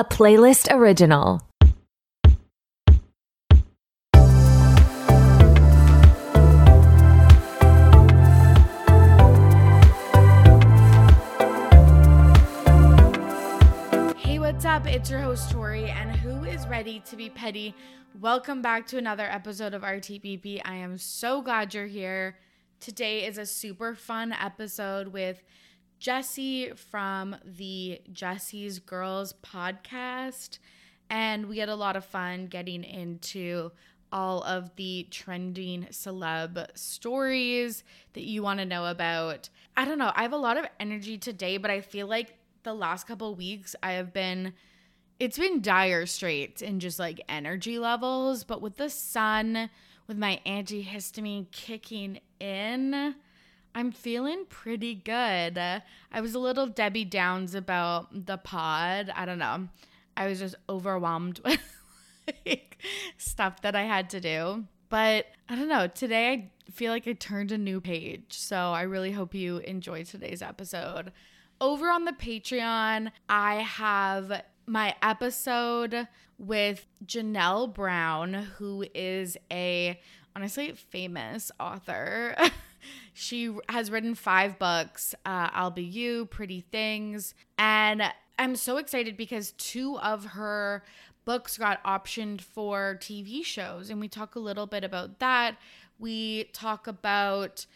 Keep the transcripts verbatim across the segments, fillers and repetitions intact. a Playlist original. What's up? It's your host, Tori, and who is ready to be petty? Welcome back to another episode of R T B P. I am so glad you're here. Today is a super fun episode with Jesse from the Jesse's Girls podcast, and we had a lot of fun getting into all of the trending celeb stories that you want to know about. I don't know. I have a lot of energy today, but I feel like the last couple weeks I have been, it's been dire straits in just like energy levels, but with the sun, with my antihistamine kicking in, I'm feeling pretty good. I was a little Debbie Downs about the pod. I don't know. I was just overwhelmed with like stuff that I had to do, but I don't know. Today I feel like I turned a new page. So I really hope you enjoy today's episode. Over on the Patreon, I have my episode with Janelle Brown, who is a, honestly, famous author. She has written five books, uh, I'll Be You, Pretty Things. And I'm so excited because two of her books got optioned for T V shows. And we talk a little bit about that. We talk about...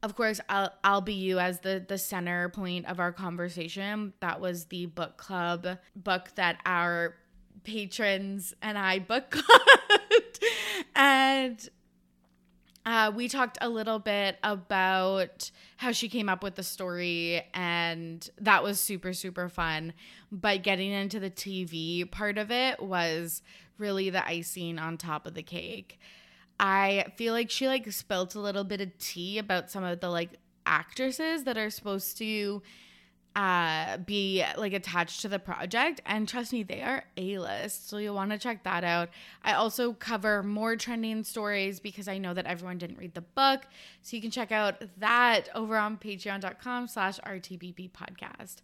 Of course, I'll, I'll Be You as the, the center point of our conversation. That was the book club book that our patrons and I book clubbed. And uh, we talked a little bit about how she came up with the story. And that was super, super fun. But getting into the T V part of it was really the icing on top of the cake. I feel like she like spilt a little bit of tea about some of the like actresses that are supposed to uh, be like attached to the project. And trust me, they are A-list. So you'll want to check that out. I also cover more trending stories because I know that everyone didn't read the book. So you can check out that over on patreon.com slash RTBP podcast.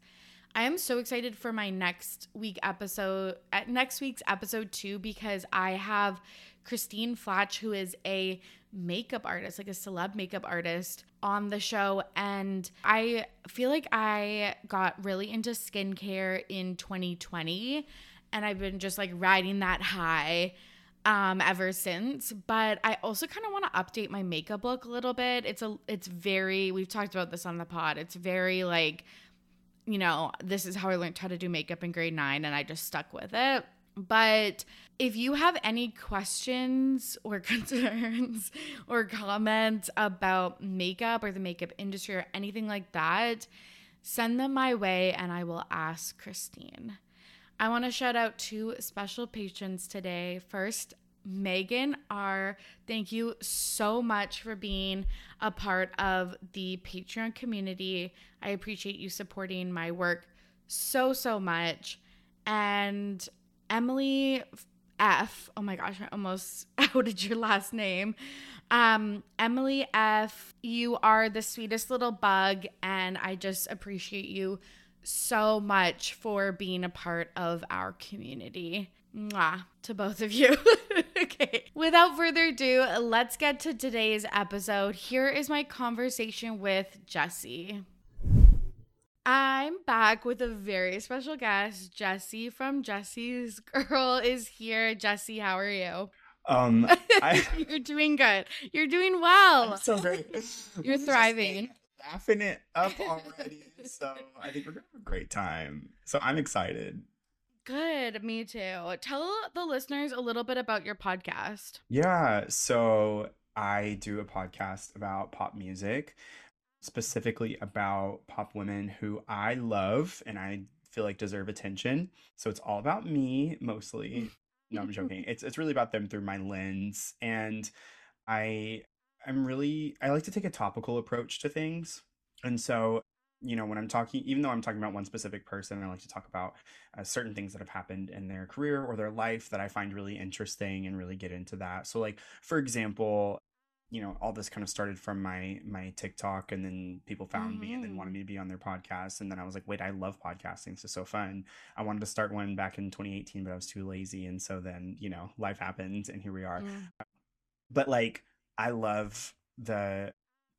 I am so excited for my next week episode at next week's episode two, because I have Christine Flatch, who is a makeup artist, like a celeb makeup artist, on the show. And I feel like I got really into skincare in twenty twenty, and I've been just like riding that high um, ever since. But I also kind of want to update my makeup look a little bit. It's a, it's very, we've talked about this on the pod. It's very like, you know, this is how I learned how to do makeup in grade nine, and I just stuck with it. But if you have any questions or concerns or comments about makeup or the makeup industry or anything like that, send them my way and I will ask Christine. I want to shout out two special patrons today. First, Megan R. Thank you so much for being a part of the Patreon community. I appreciate you supporting my work so, so much. And Emily F. Oh my gosh, I almost outed your last name. Um, Emily F., you are the sweetest little bug, and I just appreciate you so much for being a part of our community. Mwah, to both of you. Okay. Without further ado, let's get to today's episode. Here is my conversation with Jesse. I'm back with a very special guest. Jesse from Jesse's Girl is here. Jesse, how are you? Um, I, You're doing good. You're doing well. I'm so great. You're I'm thriving. Laughing it up already. So I think we're going to have a great time. So I'm excited. Good. Me too. Tell the listeners a little bit about your podcast. Yeah. So I do a podcast about pop music, specifically about pop women who I love and I feel like deserve attention. So it's all about me mostly. No, I'm joking. It's it's really about them through my lens. And I I'm really I like to take a topical approach to things. And so, you know, when I'm talking, even though I'm talking about one specific person, I like to talk about uh, certain things that have happened in their career or their life that I find really interesting and really get into that. So like, for example, you know, all this kind of started from my my TikTok, and then people found mm-hmm. me and then wanted me to be on their podcast. And then I was like, wait, I love podcasting. This is so fun. I wanted to start one back in twenty eighteen, but I was too lazy. And so then, you know, life happened and here we are. Mm. But like, I love the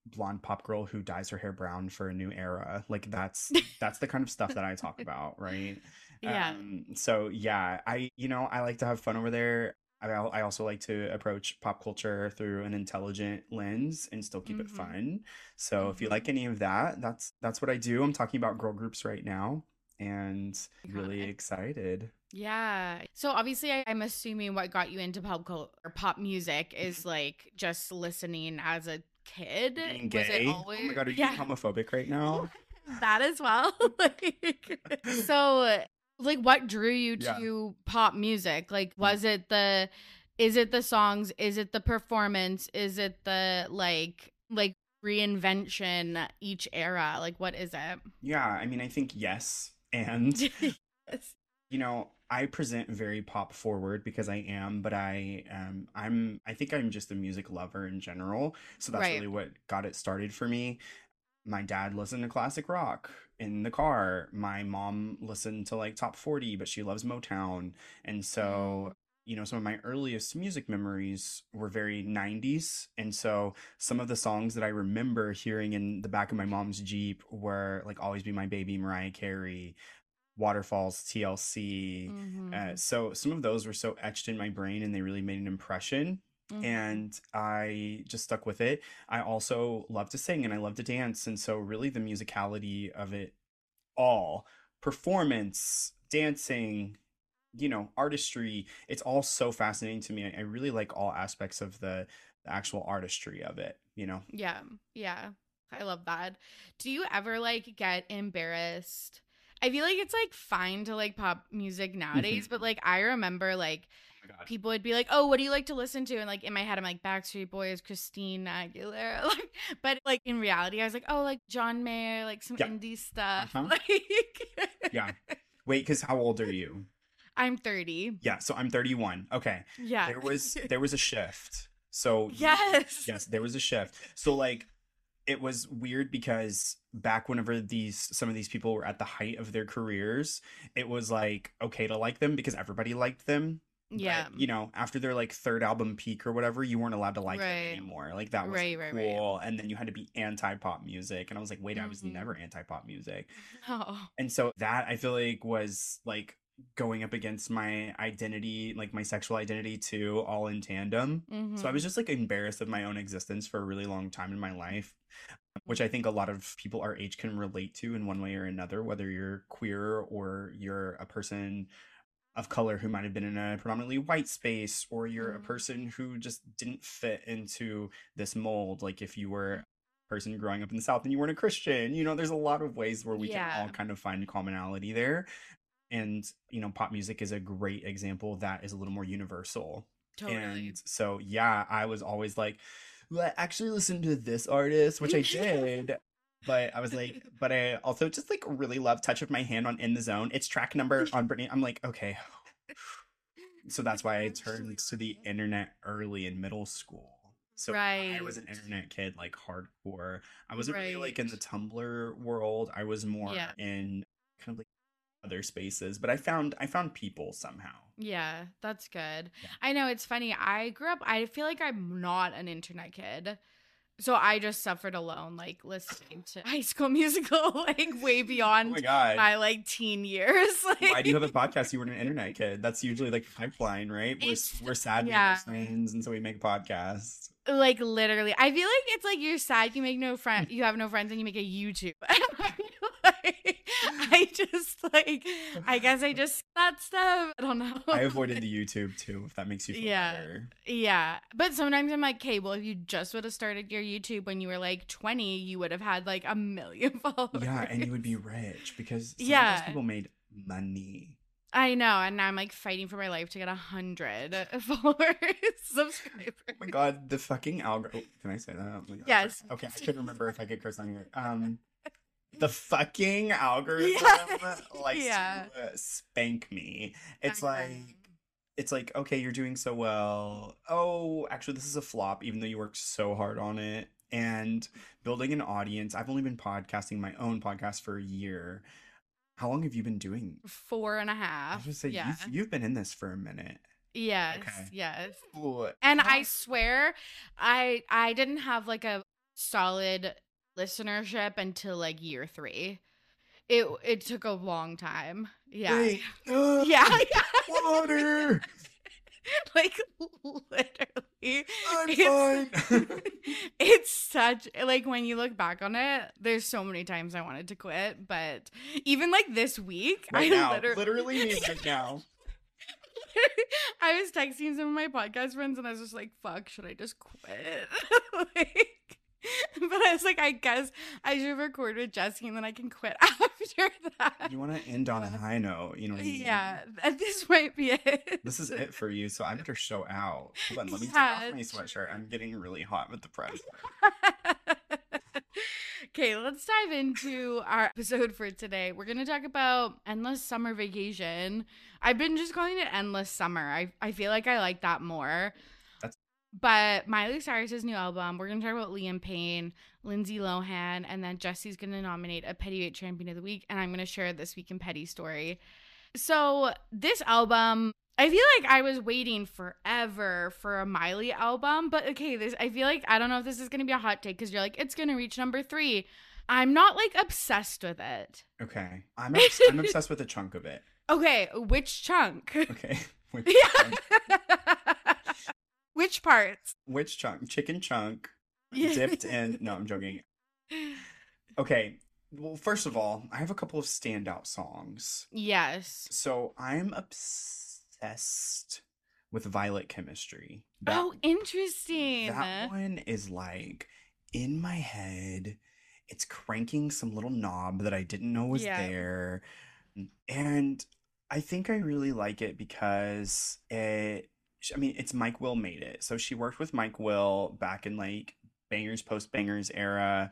blonde pop girl who dyes her hair brown for a new era. Like that's, that's the kind of stuff that I talk about. Right. Yeah. Um, so yeah, I, you know, I like to have fun over there. I, I also like to approach pop culture through an intelligent lens and still keep mm-hmm. it fun. So mm-hmm. if you like any of that, that's, that's what I do. I'm talking about girl groups right now and really yeah. excited. Yeah. So obviously I, I'm assuming what got you into pop culture or pop music is like just listening as a kid. Being gay. Was it always- oh my God, are you yeah. homophobic right now? That as well. like, so like what drew you yeah. to pop music? Like was it the, is it the songs? Is it the performance? Is it the like, like reinvention each era? Like what is it? Yeah. I mean, I think yes. And, yes. you know, I present very pop forward because I am, but I, um, I'm, I think I'm just a music lover in general. So that's right. really what got it started for me. My dad listened to classic rock in the car. My mom listened to like top forty, but she loves Motown. And so, you know, some of my earliest music memories were very nineties. And so some of the songs that I remember hearing in the back of my mom's Jeep were like Always Be My Baby, Mariah Carey, Waterfalls, T L C. Mm-hmm. Uh, so some of those were so etched in my brain and they really made an impression. Mm-hmm. And I just stuck with it. I also love to sing and I love to dance. And so really the musicality of it all, performance, dancing, you know, artistry, it's all so fascinating to me. I, I really like all aspects of the, the actual artistry of it, you know? Yeah. Yeah. I love that. Do you ever like get embarrassed? I feel like it's like fine to like pop music nowadays, mm-hmm. but like I remember like oh people would be like, "Oh, what do you like to listen to?" And like in my head, I'm like Backstreet Boys, Christina Aguilera, like, but like in reality, I was like, "Oh, like John Mayer, like some yeah. indie stuff." Uh-huh. Like, yeah. Wait, because how old are you? I'm thirty. Yeah, so I'm thirty-one. Okay. Yeah. There was there was a shift. So yes, yes, there was a shift. So like. It was weird because back whenever these some of these people were at the height of their careers, it was like okay to like them because everybody liked them. Yeah. But, you know, after their like third album Peak or whatever, you weren't allowed to like right. them anymore. Like that was right, right, cool. Right. And then you had to be anti-pop music. And I was like, wait, mm-hmm. I was never anti-pop music. Oh. And so that I feel like was like going up against my identity, like my sexual identity too, all in tandem. Mm-hmm. So I was just like embarrassed of my own existence for a really long time in my life, which I think a lot of people our age can relate to in one way or another, whether you're queer or you're a person of color who might have been in a predominantly white space, or you're mm-hmm. a person who just didn't fit into this mold. Like if you were a person growing up in the South and you weren't a Christian, you know, there's a lot of ways where we yeah. can all kind of find commonality there. And, you know, pop music is a great example that is a little more universal. Totally. And so, yeah, I was always like, well, I actually listened to this artist, which I did. But I was like, but I also just like really love Touch of My Hand on In the Zone. It's track number on Britney. I'm like, okay. So that's why I turned to the internet early in middle school. So right. I was an internet kid, like hardcore. I wasn't right. really like in the Tumblr world. I was more yeah. in kind of like other spaces, but I found I found people somehow. Yeah, that's good. Yeah. I know, it's funny. I grew up, I feel like I'm not an internet kid. So I just suffered alone, like listening to High School Musical, like way beyond oh my, God. my like teen years. Like, why do you have a podcast? You weren't an internet kid. That's usually like a pipeline, right? We're, we're sad yeah. friends, and so we make podcasts. Like literally, I feel like it's like you're sad, you make no friend, you have no friends, and you make a YouTube. Like, I just like, I guess I just that stuff. I don't know. I avoided the YouTube too, if that makes you feel yeah. better. Yeah, but sometimes I'm like, okay, well, if you just would have started your YouTube when you were like twenty, you would have had like a million followers. Yeah, and you would be rich because some yeah. of those people made money. I know, and now I'm like fighting for my life to get a hundred followers, subscribers. Oh my God, the fucking algorithm. Can I say that? Oh yes. Okay, I couldn't remember if I could curse on here. Um. The fucking algorithm yeah. likes yeah. to uh, spank me. It's I like, know. it's like, okay, you're doing so well. Oh, actually, this is a flop, even though you worked so hard on it. And building an audience. I've only been podcasting my own podcast for a year. How long have you been doing? Four and a half. I was gonna say, yeah. you've, you've been in this for a minute. Yes, okay. yes. Ooh. And I swear, I I didn't have like a solid listenership until like year three. It it took a long time. Yeah. Wait, uh, yeah. Water. Like literally. I'm it's, fine. It's such, like, when you look back on it, there's so many times I wanted to quit, but even like this week, right I now, literally, literally means right now. I was texting some of my podcast friends and I was just like, fuck, should I just quit? Like, but I was like, I guess I should record with Jesse and then I can quit after that. You want to end on a high note, you know what I mean? Yeah, this might be it. This is it for you, so I better show out. Hold on, let me yeah. take off my sweatshirt. I'm getting really hot with the pressure. Okay, let's dive into our episode for today. We're going to talk about Endless Summer Vacation. I've been just calling it Endless Summer. I, I feel like I like that more. That's- but Miley Cyrus' new album, we're going to talk about Liam Payne, Lindsay Lohan, and then Jesse's going to nominate a Pettyweight Champion of the Week, and I'm going to share this week in Petty story. So this album... I feel like I was waiting forever for a Miley album, but okay, this I feel like, I don't know if this is going to be a hot take because you're like, it's going to reach number three. I'm not like obsessed with it. Okay. I'm obs- I'm obsessed with a chunk of it. Okay. Which chunk? Okay. Which, chunk? Which parts? Which chunk? Chicken chunk dipped in. No, I'm joking. Okay. Well, first of all, I have a couple of standout songs. Yes. So I'm obsessed. Test with Violet Chemistry. That, oh, interesting. That one is like in my head. It's cranking some little knob that I didn't know was yeah. there. And I think I really like it because it, I mean, it's Mike Will made it. So she worked with Mike Will back in like Bangers, post-Bangers era.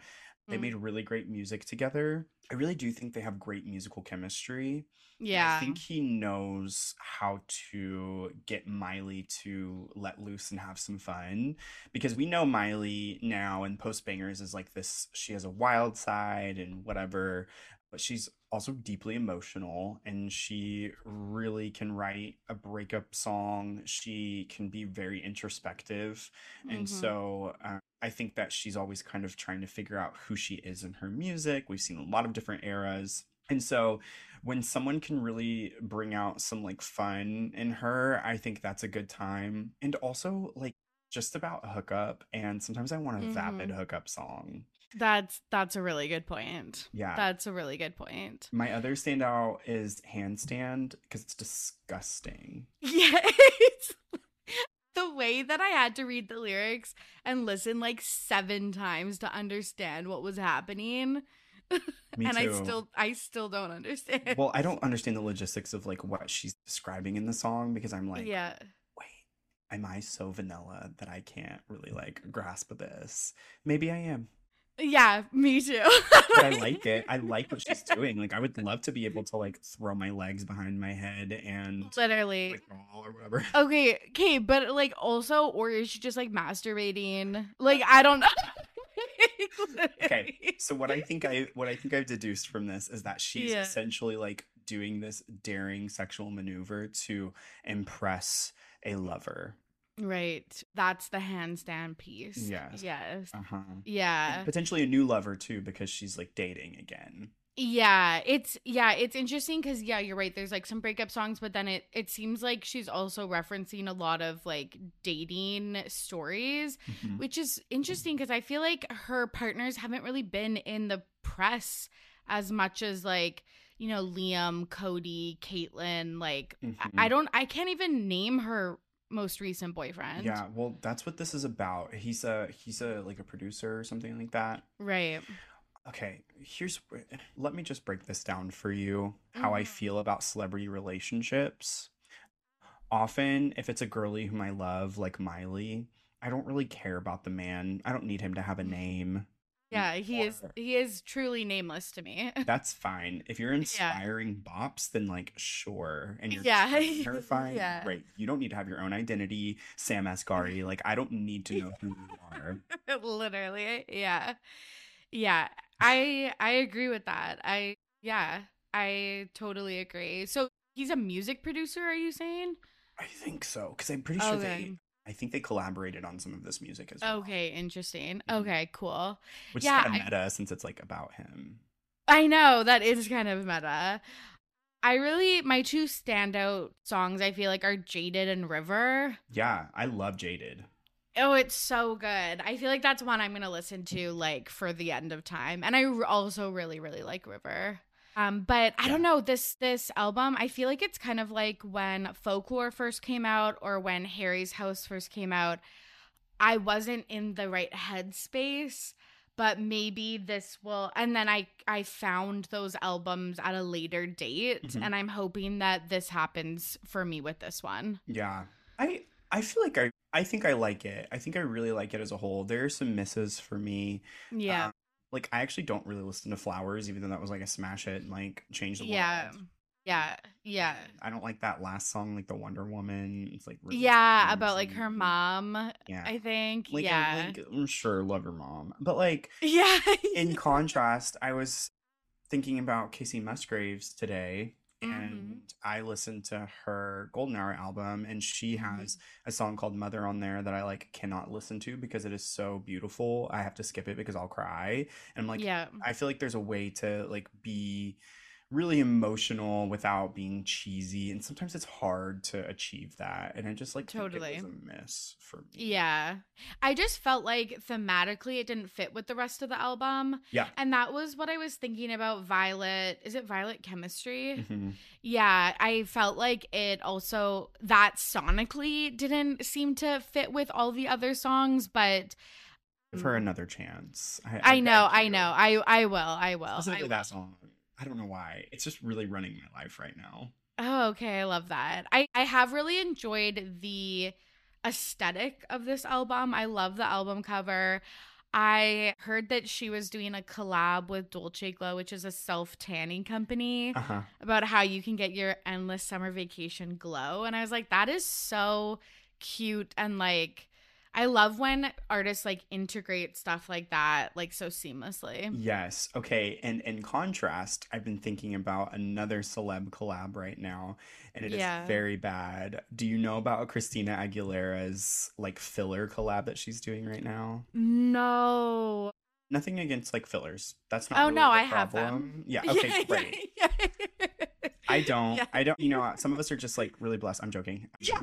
They mm. made really great music together. I really do think they have great musical chemistry. Yeah. I think he knows how to get Miley to let loose and have some fun. Because we know Miley now in post-Bangers is like this, she has a wild side and whatever. But she's also deeply emotional and she really can write a breakup song. She can be very introspective. Mm-hmm. And so... Um, I think that she's always kind of trying to figure out who she is in her music. We've seen a lot of different eras. And so when someone can really bring out some like fun in her, I think that's a good time. And also like just about a hookup. And sometimes I want a mm-hmm. vapid hookup song. That's that's a really good point. Yeah. That's a really good point. My other standout is Handstand because it's disgusting. Yeah. It's- The way that I had to read the lyrics and listen like seven times to understand what was happening. Me and too. I still I still don't understand. Well, I don't understand the logistics of like what she's describing in the song because I'm like, yeah. wait, am I so vanilla that I can't really like grasp this? Maybe I am. Yeah, me too. But I like it. I like what she's doing. Like, I would love to be able to like throw my legs behind my head and literally like, or whatever. Okay, okay, but like also, or is she just like masturbating? Like, I don't know. Like, okay, so what I think I what I think I've deduced from this is that she's yeah. essentially like doing this daring sexual maneuver to impress a lover. Right. That's the handstand piece. Yes. Yes. Uh-huh. Yeah. And potentially a new lover too, because she's like dating again. Yeah. It's yeah, it's interesting because yeah, you're right. There's like some breakup songs, but then it, it seems like she's also referencing a lot of like dating stories, mm-hmm. which is interesting because I feel like her partners haven't really been in the press as much as like you know, Liam, Cody, Caitlyn, like mm-hmm. I, I don't I can't even name her most recent boyfriend. Yeah, well, that's what this is about. He's a he's a like a producer or something like that. Right. Okay, here's let me just break this down for you how mm-hmm. I feel about celebrity relationships. Often, if it's a girly whom I love like Miley, I don't really care about the man. I don't need him to have a name. Yeah, he or, is he is truly nameless to me. That's fine. If you're inspiring yeah. bops, then like sure. And you're yeah. terrifying. Yeah. Right. You don't need to have your own identity, Sam Asghari. Like, I don't need to know who you are. Literally. Yeah. Yeah. I I agree with that. I yeah, I totally agree. So he's a music producer, are you saying? I think so. Because I'm pretty sure okay. they I think they collaborated on some of this music as well. Okay, interesting. Okay, cool. Which yeah, is kind of meta I, since it's like about him. I know, that is kind of meta. I really, my two standout songs I feel like are Jaded and River. Yeah, I love Jaded. Oh, it's so good. I feel like that's one I'm going to listen to like for the end of time. And I also really, really like River. Um, but I yeah. don't know, this this album, I feel like it's kind of like when Folklore first came out or when Harry's House first came out. I wasn't in the right headspace, but maybe this will. And then I, I found those albums at a later date, mm-hmm. and I'm hoping that this happens for me with this one. Yeah. I I feel like I, I think I like it. I think I really like it as a whole. There are some misses for me. Yeah. Um, Like, I actually don't really listen to Flowers, even though that was, like, a smash hit and, like, changed the world. Yeah, yeah, yeah. I don't like that last song, like, the Wonder Woman. It's, like, really yeah, about, like, her mom, yeah. I think. Like, yeah. I'm, like, I'm sure, love her mom. But, like, yeah. in contrast, I was thinking about Casey Musgraves today, mm-hmm. and I listened to her Golden Hour album, and she has mm-hmm. a song called Mother on there that I, like, cannot listen to because it is so beautiful. I have to skip it because I'll cry. And I'm like, yeah. I feel like there's a way to, like, be really emotional without being cheesy. And sometimes it's hard to achieve that. And I just, like, totally. Think it was a miss for me. Yeah. I just felt like thematically it didn't fit with the rest of the album. Yeah. And that was what I was thinking about Violet. Is it Violet Chemistry? Mm-hmm. Yeah. I felt like it also, that sonically didn't seem to fit with all the other songs, but... Give her another chance. I, I, I know, I, I know. I, I will, I will. Listen to that song. I don't know why. It's just really running my life right now. Oh, okay. I love that. I, I have really enjoyed the aesthetic of this album. I love the album cover. I heard that she was doing a collab with Dolce Glow, which is a self-tanning company, uh-huh. about how you can get your endless summer vacation glow. And I was like, that is so cute. And like, I love when artists, like, integrate stuff like that, like, so seamlessly. Yes. Okay. And in contrast, I've been thinking about another celeb collab right now, and it yeah. is very bad. Do you know about Christina Aguilera's, like, filler collab that she's doing right now? No. Nothing against, like, fillers. That's not oh, really no, the I problem. Have them. Yeah. Okay. Yeah, right. Yeah, yeah. I don't. Yeah. I don't. You know, some of us are just, like, really blessed. I'm joking. Yeah.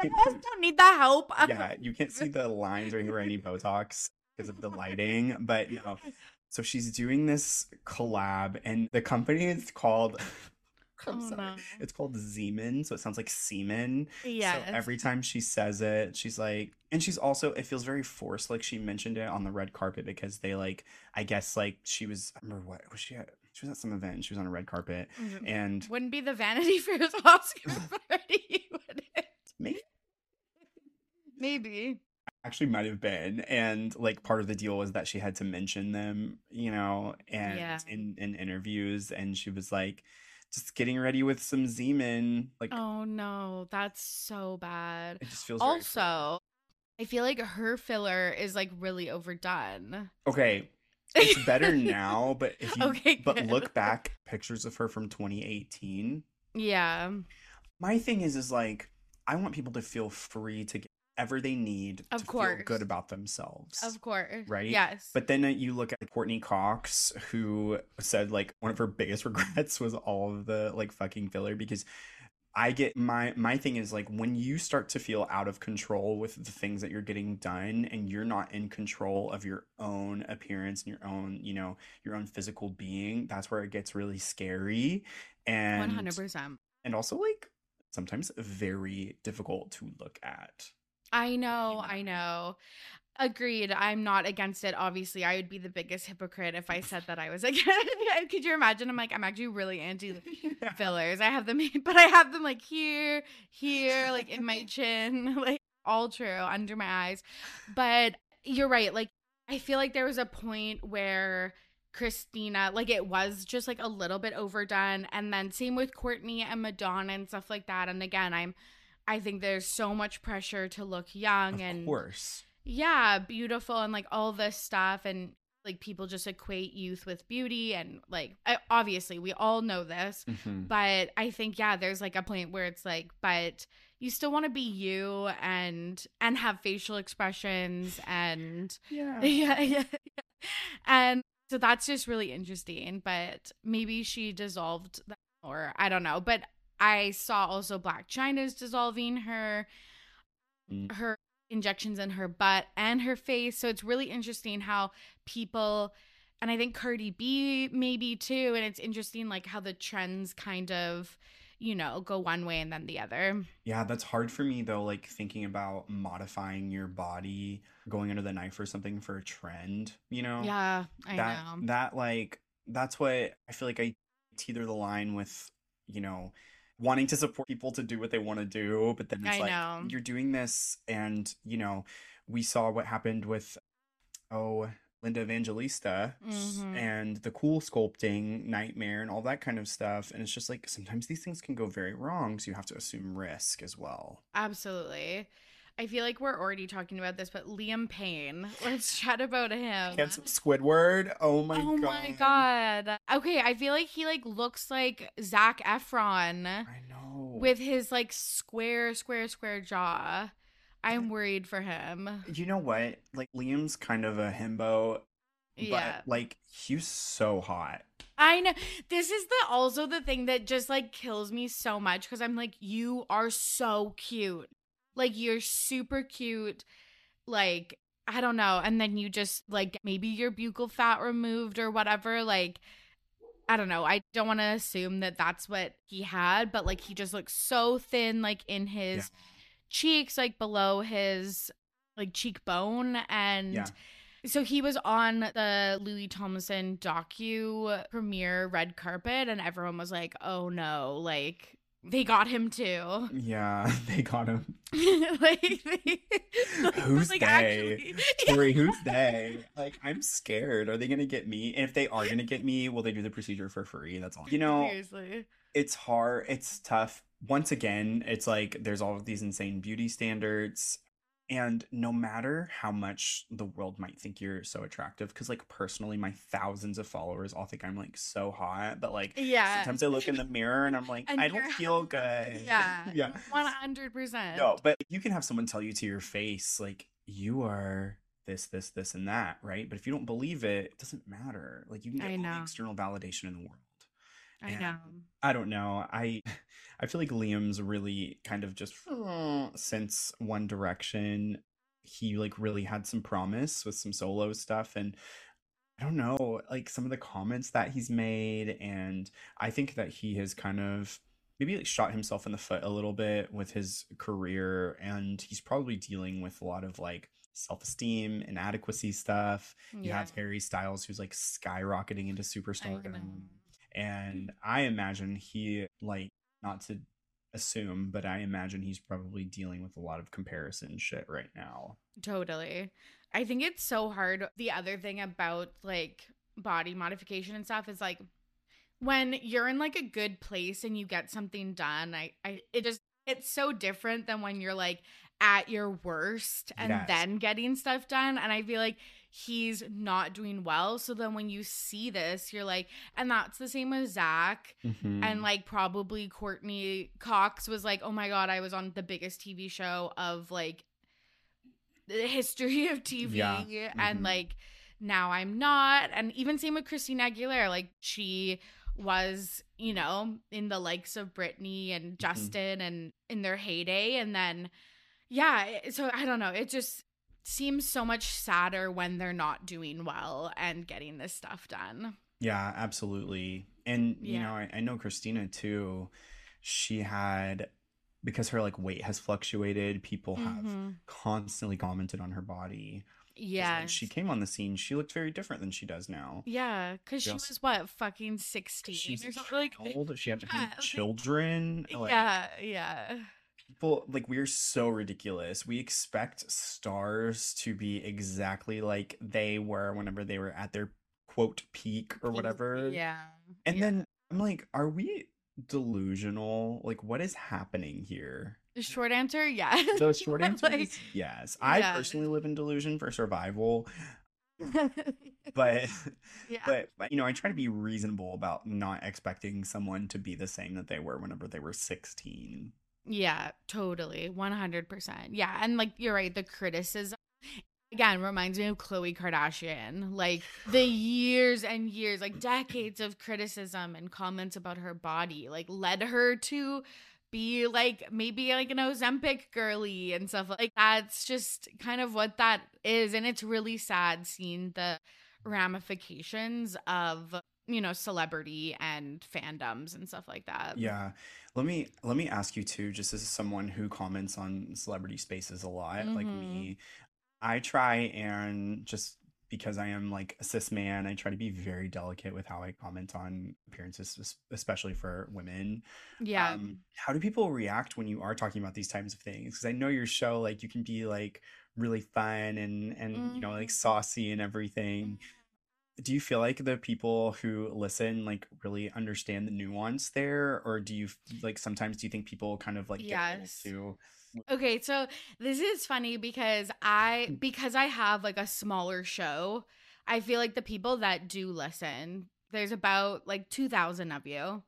I don't need the help. Yeah, you can't see the lines or hear any Botox because of the lighting. But no. So she's doing this collab, and the company is called I'm oh, sorry. No. It's called Zeman, so it sounds like semen. Yeah. So every time she says it, she's like, and she's also, it feels very forced, like she mentioned it on the red carpet because they like, I guess like she was, I remember what was she at? She was at some event. She was on a red carpet, mm-hmm. and wouldn't be the Vanity Fair's Oscar party, would it? Maybe. Maybe. Actually might have been. And like part of the deal was that she had to mention them, you know, and yeah. in, in interviews. And she was like, just getting ready with some Zeman. Like, oh no, that's so bad. It just feels also, very I feel like her filler is like really overdone. Okay. It's better now, but if you okay, but look back pictures of her from twenty eighteen. Yeah. My thing is is like I want people to feel free to get whatever they need of to course. Feel good about themselves. Of course. Right? Yes. But then uh, you look at Courteney Cox, who said, like, one of her biggest regrets was all of the, like, fucking filler. Because I get my, my thing is, like, when you start to feel out of control with the things that you're getting done and you're not in control of your own appearance and your own, you know, your own physical being, that's where it gets really scary. And one hundred percent. And also, like, sometimes very difficult to look at. I know, I know. Agreed. I'm not against it. Obviously, I would be the biggest hypocrite if I said that I was against it. Could you imagine? I'm like, I'm actually really anti yeah. fillers. I have them, but I have them like here, here, like in my chin, like all true, under my eyes. But you're right. Like I feel like there was a point where Christina, like, it was just like a little bit overdone. And then same with Courteney and Madonna and stuff like that. And again, I'm, I think there's so much pressure to look young of and course. Yeah, beautiful and like all this stuff. And like people just equate youth with beauty. And like, I, obviously we all know this, mm-hmm. but I think, yeah, there's like a point where it's like, but you still want to be you and, and have facial expressions and yeah, yeah, yeah, yeah. And so that's just really interesting, but maybe she dissolved that or I don't know. But I saw also Blac Chyna's dissolving her, mm. her injections in her butt and her face. So it's really interesting how people, and I think Cardi B maybe too. And it's interesting like how the trends kind of, you know, go one way and then the other. Yeah, that's hard for me though. Like thinking about modifying your body, going under the knife or something for a trend, you know? Yeah, I that, know. That like, that's what I feel like I teeter the line with, you know, wanting to support people to do what they want to do, but then it's I like know. You're doing this, and you know, we saw what happened with oh Linda Evangelista mm-hmm. and the cool sculpting nightmare and all that kind of stuff. And it's just like sometimes these things can go very wrong, so you have to assume risk as well. Absolutely. I feel like we're already talking about this, but Liam Payne, let's chat about him. Handsome Squidward. Oh my oh god. Oh my god. Okay, I feel like he like looks like Zac Efron. I know. With his like square, square, square jaw. I'm worried for him. You know what? Like Liam's kind of a himbo, yeah. but like he's so hot. I know. This is the also the thing that just like kills me so much because I'm like, you are so cute. Like, you're super cute, like, I don't know. And then you just, like, maybe your buccal fat removed or whatever. Like, I don't know. I don't want to assume that that's what he had. But, like, he just looks so thin, like, in his yeah. cheeks, like, below his, like, cheekbone. And yeah. so he was on the Louis Tomlinson docu premiere red carpet. And everyone was like, oh, no, like... They got him too. Yeah, they got him. like, they, like, who's like, they? Actually, who's they? Like, I'm scared. Are they going to get me? And if they are going to get me, will they do the procedure for free? That's all. You know, seriously. It's hard. It's tough. Once again, it's like there's all of these insane beauty standards. And no matter how much the world might think you're so attractive, because, like, personally, my thousands of followers all think I'm, like, so hot. But, like, yeah. sometimes I look in the mirror and I'm like, and I don't feel good. Yeah. yeah. one hundred percent. No, but you can have someone tell you to your face, like, you are this, this, this, and that, right? But if you don't believe it, it doesn't matter. Like, you can get all the external validation in the world. I and know. I don't know. I I feel like Liam's really kind of just uh, since One Direction, he like really had some promise with some solo stuff. And I don't know, like some of the comments that he's made. And I think that he has kind of maybe like shot himself in the foot a little bit with his career. And he's probably dealing with a lot of like self-esteem, inadequacy stuff. Yeah. You have Harry Styles, who's like skyrocketing into superstardom. And I imagine he, like, not to assume, but I imagine he's probably dealing with a lot of comparison shit right now. Totally. I think it's so hard. The other thing about, like, body modification and stuff is, like, when you're in, like, a good place and you get something done, I, I it just, it's so different than when you're, like, at your worst and yes. then getting stuff done. And I feel like he's not doing well. So then when you see this, you're like, and that's the same with Zac. Mm-hmm. And like probably Courteney Cox was like, oh my God, I was on the biggest T V show of like the history of T V. Yeah. Mm-hmm. And like now I'm not. And even same with Christina Aguilera. Like she was, you know, in the likes of Britney and Justin mm-hmm. and in their heyday. And then, yeah. So I don't know. It just seems so much sadder when they're not doing well and getting this stuff done. Yeah, absolutely. And, you yeah. know, I, I know Christina, too. She had, because her, like, weight has fluctuated, people have mm-hmm. constantly commented on her body. Yeah. She came on the scene, she looked very different than she does now. Yeah, because she, she was, what, fucking sixteen or something? She's old. She had yeah, children. Like, yeah, yeah. people, like, we're so ridiculous. We expect stars to be exactly like they were whenever they were at their quote peak or whatever. Yeah. And yeah. then I'm like, are we delusional? Like, what is happening here? The short answer, yes. The short answer like, is yes. I yeah. personally live in delusion for survival. but, yeah. but but you know, I try to be reasonable about not expecting someone to be the same that they were whenever they were sixteen. Yeah, totally. one hundred percent. Yeah. And like, you're right. The criticism, again, reminds me of Khloe Kardashian. Like, the years and years, like decades of criticism and comments about her body, like, led her to be like maybe like an Ozempic girly and stuff like that. That's just kind of what that is. And it's really sad seeing the ramifications of, you know, celebrity and fandoms and stuff like that. Yeah. Let me let me ask you too, just as someone who comments on celebrity spaces a lot, mm-hmm. like me, I try and just because I am like a cis man, I try to be very delicate with how I comment on appearances, especially for women. Yeah. Um, how do people react when you are talking about these types of things? Because I know your show, like, you can be like really fun and, and mm-hmm. you know, like saucy and everything. Do you feel like the people who listen, like, really understand the nuance there? Or do you, like, sometimes do you think people kind of like yes. get into... Okay, so this is funny because I because I have like a smaller show, I feel like the people that do listen, there's about like two thousand of you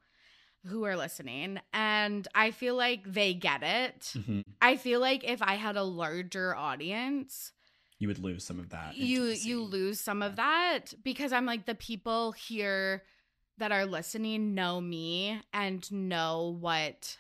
who are listening, and I feel like they get it. Mm-hmm. I feel like if I had a larger audience, you would lose some of that. You you lose some yeah. of that, because I'm like, the people here that are listening know me and know what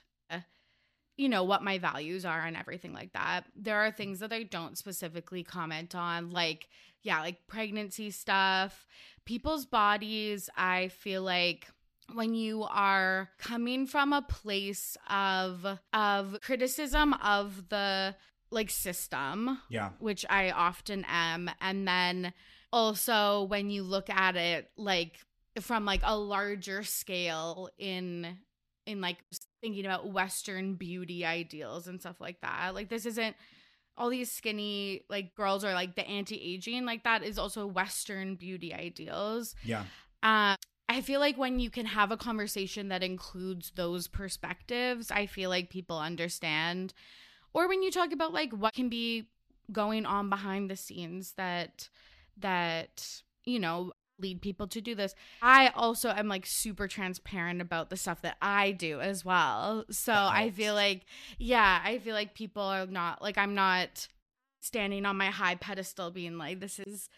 you know, what my values are and everything like that. There are things that I don't specifically comment on, like, yeah, like pregnancy stuff, people's bodies. I feel like when you are coming from a place of of criticism of the, like, system, yeah, which I often am, and then also when you look at it, like, from, like, a larger scale in in like thinking about Western beauty ideals and stuff like that. Like, this isn't all these skinny, like, girls are like the anti-aging, like, that is also Western beauty ideals. Yeah. Uh, I feel like when you can have a conversation that includes those perspectives, I feel like people understand. Or when you talk about, like, what can be going on behind the scenes that, that, you know, lead people to do this. I also am, like, super transparent about the stuff that I do as well. So that I helps. feel like, yeah, I feel like people are not, like, I'm not standing on my high pedestal being like, this is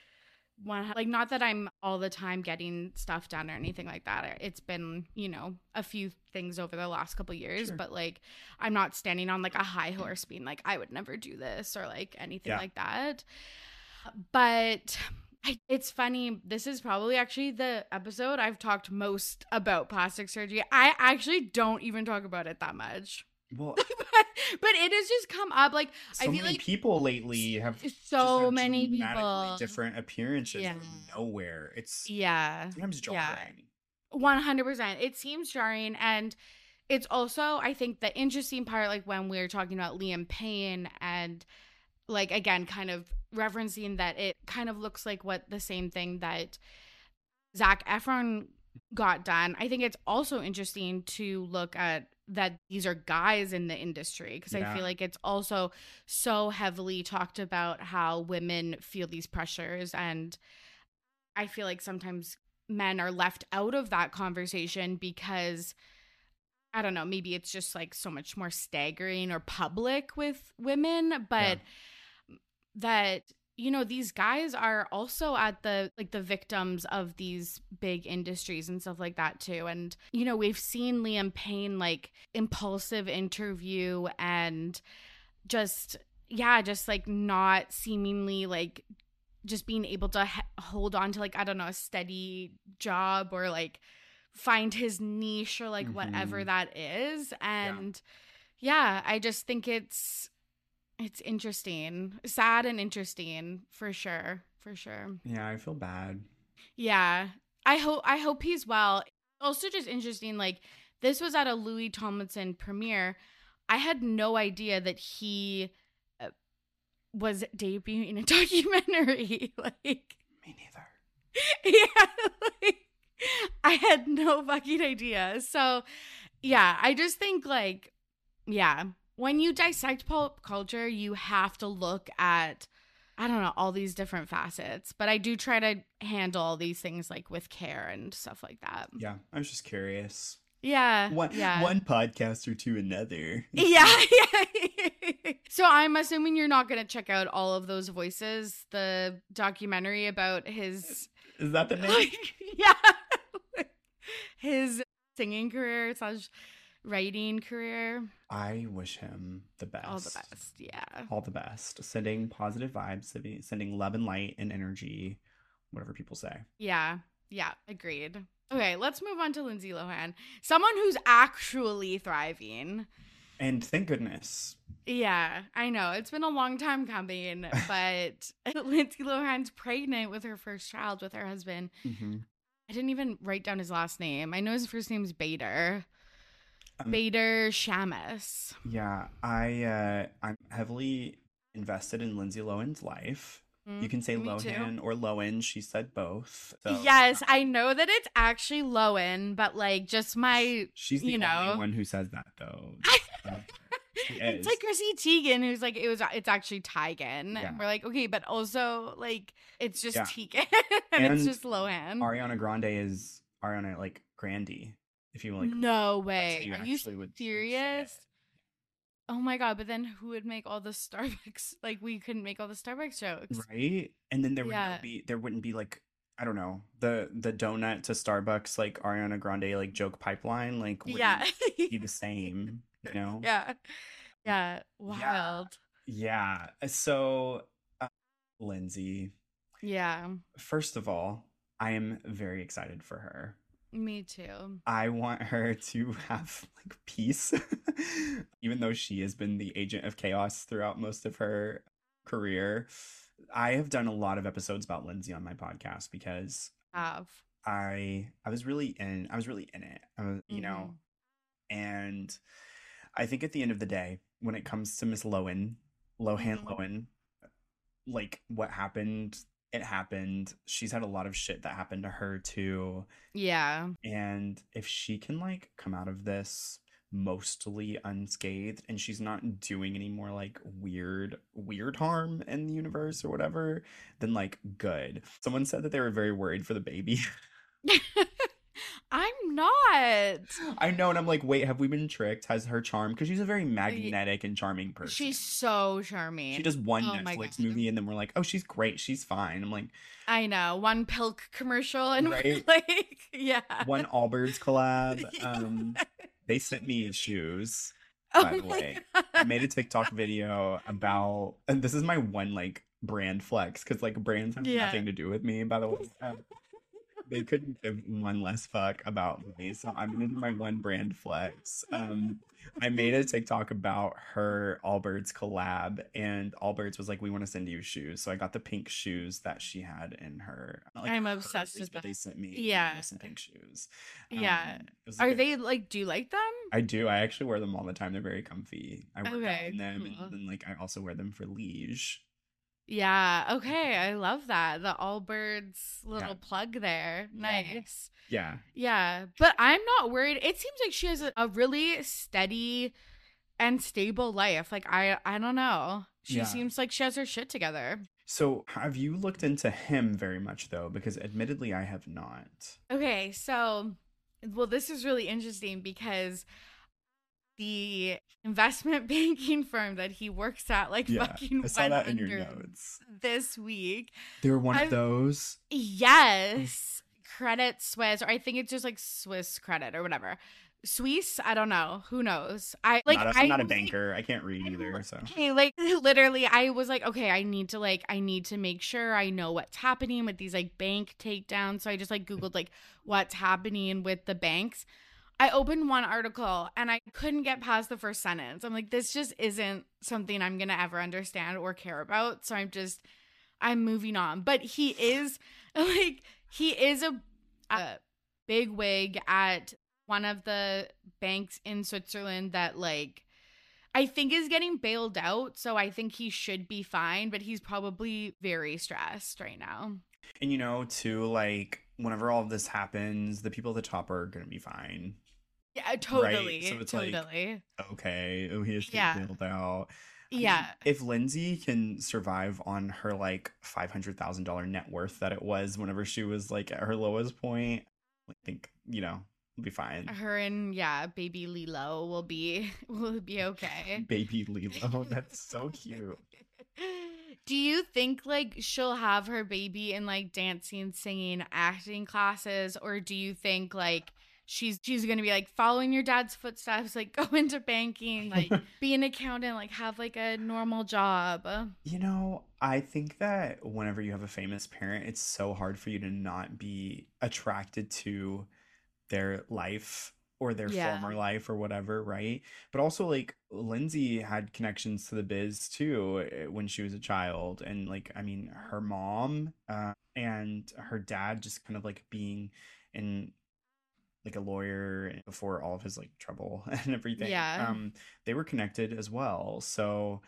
one, like, not that I'm all the time getting stuff done or anything like that. It's been, you know, a few things over the last couple years, sure. but, like, I'm not standing on, like, a high horse being like, I would never do this or, like, anything yeah. like that. But... I, it's funny, this is probably actually the episode I've talked most about plastic surgery. I actually don't even talk about it that much. Well, but, but it has just come up. Like, so I feel many like people lately have so have many people different appearances yeah. from nowhere. It's yeah, sometimes jarring. One hundred percent. It seems jarring, and it's also, I think, the interesting part. Like, when we were talking about Liam Payne and, like, again, kind of referencing that it kind of looks like what the same thing that Zac Efron got done. I think it's also interesting to look at that these are guys in the industry, because yeah. I feel like it's also so heavily talked about how women feel these pressures, and I feel like sometimes men are left out of that conversation because, I don't know, maybe it's just, like, so much more staggering or public with women, but... Yeah. That, you know, these guys are also at the, like, the victims of these big industries and stuff like that too. And, you know, we've seen Liam Payne, like, impulsive interview and just, yeah, just, like, not seemingly, like, just being able to h- hold on to, like, I don't know, a steady job or, like, find his niche or, like, mm-hmm. whatever that is. And yeah. yeah, I just think it's, It's interesting. Sad and interesting, for sure. For sure. Yeah, I feel bad. Yeah. I hope I hope he's well. Also just interesting, like, this was at a Louis Tomlinson premiere. I had no idea that he uh, was debuting in a documentary. Like, me neither. Yeah, like, I had no fucking idea. So, yeah, I just think, like, yeah, when you dissect pop culture, you have to look at, I don't know, all these different facets. But I do try to handle all these things, like, with care and stuff like that. Yeah, I was just curious. Yeah one, yeah. one podcaster to another. Yeah. yeah. So I'm assuming you're not going to check out All of Those Voices, the documentary about his... Is that the name? Like, yeah. His singing career slash writing career. I wish him the best. All the best, yeah. All the best. Sending positive vibes, sending love and light and energy, whatever people say. Yeah. Yeah. Agreed. Okay, let's move on to Lindsay Lohan. Someone who's actually thriving. And thank goodness. Yeah, I know. It's been a long time coming, but Lindsay Lohan's pregnant with her first child, with her husband. Mm-hmm. I didn't even write down his last name. I know his first name's Bader. Um, Bader Shammas. Yeah, I, uh, I'm heavily invested in Lindsay Lohan's life. You can say Me Lohan too. Or Lohan. She said both. So. Yes, I know that it's actually Lohan, but like just my, she's the you know. only one who says that though. It's like Chrissy Teigen, who's like it was. It's actually Teigen. Yeah. We're like okay, but also like it's just yeah. Teigen, and, and it's just Lohan. Ariana Grande is Ariana like Grande. If you like, no way. You Are you serious? Oh my God, but then who would make all the Starbucks? Like, we couldn't make all the Starbucks jokes. Right? And then there yeah. wouldn't be, there wouldn't be like, I don't know, the the donut to Starbucks, like Ariana Grande, like joke pipeline, like wouldn't yeah. be the same, you know? Yeah. Yeah. Wild. Yeah. yeah. So, uh, Lindsay. Yeah. First of all, I am very excited for her. Me too. I want her to have like peace, even though she has been the agent of chaos throughout most of her career. I have done a lot of episodes about Lindsay on my podcast because have. I I was really in I was really in it, I was, you mm-hmm. know, and I think at the end of the day, when it comes to Miss Lohan, Lohan, mm-hmm. Lohan, like what happened. It happened. She's had a lot of shit that happened to her too. Yeah. And if she can like come out of this mostly unscathed and she's not doing any more like weird, weird harm in the universe or whatever, then like good. Someone said that they were very worried for the baby. I'm not. I know. And I'm like, wait, have we been tricked? Has her charm? Because she's a very magnetic and charming person. She's so charming. She does one oh Netflix movie and then we're like, oh, she's great. She's fine. I'm like. I know. One Pilk commercial and right? we're like, yeah. One Allbirds collab. Um, they sent me shoes, oh by the way. God. I made a TikTok video about, and this is my one like brand flex because like brands have yeah. nothing to do with me, by the way. Um, They couldn't give one less fuck about me, so I'm gonna do my one brand flex. Um, I made a TikTok about her Allbirds collab, and Allbirds was like, "We want to send you shoes," so I got the pink shoes that she had in her. Like, I'm her obsessed with that. They sent me, yeah, some pink shoes. Yeah, um, like are a, they like? Do you like them? I do. I actually wear them all the time. They're very comfy. I wear okay, them, in them cool. and then like I also wear them for liege. Yeah. Okay. I love that. The Allbirds little yeah. plug there. Nice. Yeah. Yeah. But I'm not worried. It seems like she has a, a really steady and stable life. Like, I, I don't know. She yeah. seems like she has her shit together. So have you looked into him very much, though? Because admittedly, I have not. Okay. So, well, this is really interesting because the investment banking firm that he works at, like yeah, fucking I saw that in your notes this week. They were one I've, of those? Yes. Credit Suisse, or I think it's just like Swiss credit or whatever. Suisse, I don't know. Who knows? I like. Not a, I'm not a banker. Like, I can't read either. So okay, like literally, I was like, okay, I need to like, I need to make sure I know what's happening with these like bank takedowns. So I just like Googled like what's happening with the banks. I opened one article and I couldn't get past the first sentence. I'm like, this just isn't something I'm going to ever understand or care about. So I'm just, I'm moving on. But he is like, he is a, a big wig at one of the banks in Switzerland that like, I think is getting bailed out, so I think he should be fine, but he's probably very stressed right now. And you know, too, like, whenever all of this happens, the people at the top are going to be fine. Yeah, totally. Right? So it's totally. Like, okay, oh, he has to yeah. get bailed out. I yeah. mean, if Lindsay can survive on her, like, five hundred thousand dollars net worth that it was whenever she was, like, at her lowest point, I think, you know, we'll be fine. Her and, yeah, baby Lilo will be will be okay. Baby Lilo. That's so cute. Do you think, like, she'll have her baby in, like, dancing, singing, acting classes? Or do you think, like, she's she's going to be, like, following your dad's footsteps, like, go into banking, like, be an accountant, like, have, like, a normal job? You know, I think that whenever you have a famous parent, it's so hard for you to not be attracted to their life or their yeah. former life or whatever, right? But also, like, Lindsay had connections to the biz too when she was a child, and, like, I mean, her mom uh, and her dad just kind of, like, being in, like, a lawyer before all of his, like, trouble and everything. Yeah. Um, they were connected as well. So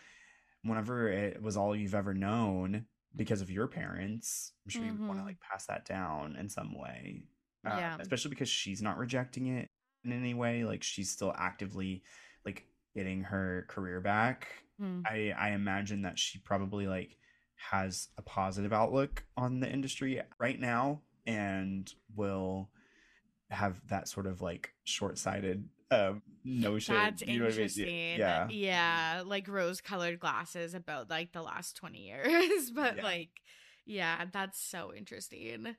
whenever it was all you've ever known because of your parents, I'm sure mm-hmm. you want to, like, pass that down in some way. Uh, yeah. Especially because she's not rejecting it in any way. Like, she's still actively, like, getting her career back. Mm. I, I imagine that she probably, like, has a positive outlook on the industry right now and will have that sort of, like, short-sighted um, notion. That's you know interesting. What I mean? Yeah. Yeah. Like, rose-colored glasses about, like, the last twenty years. But, yeah. like, yeah, that's so interesting.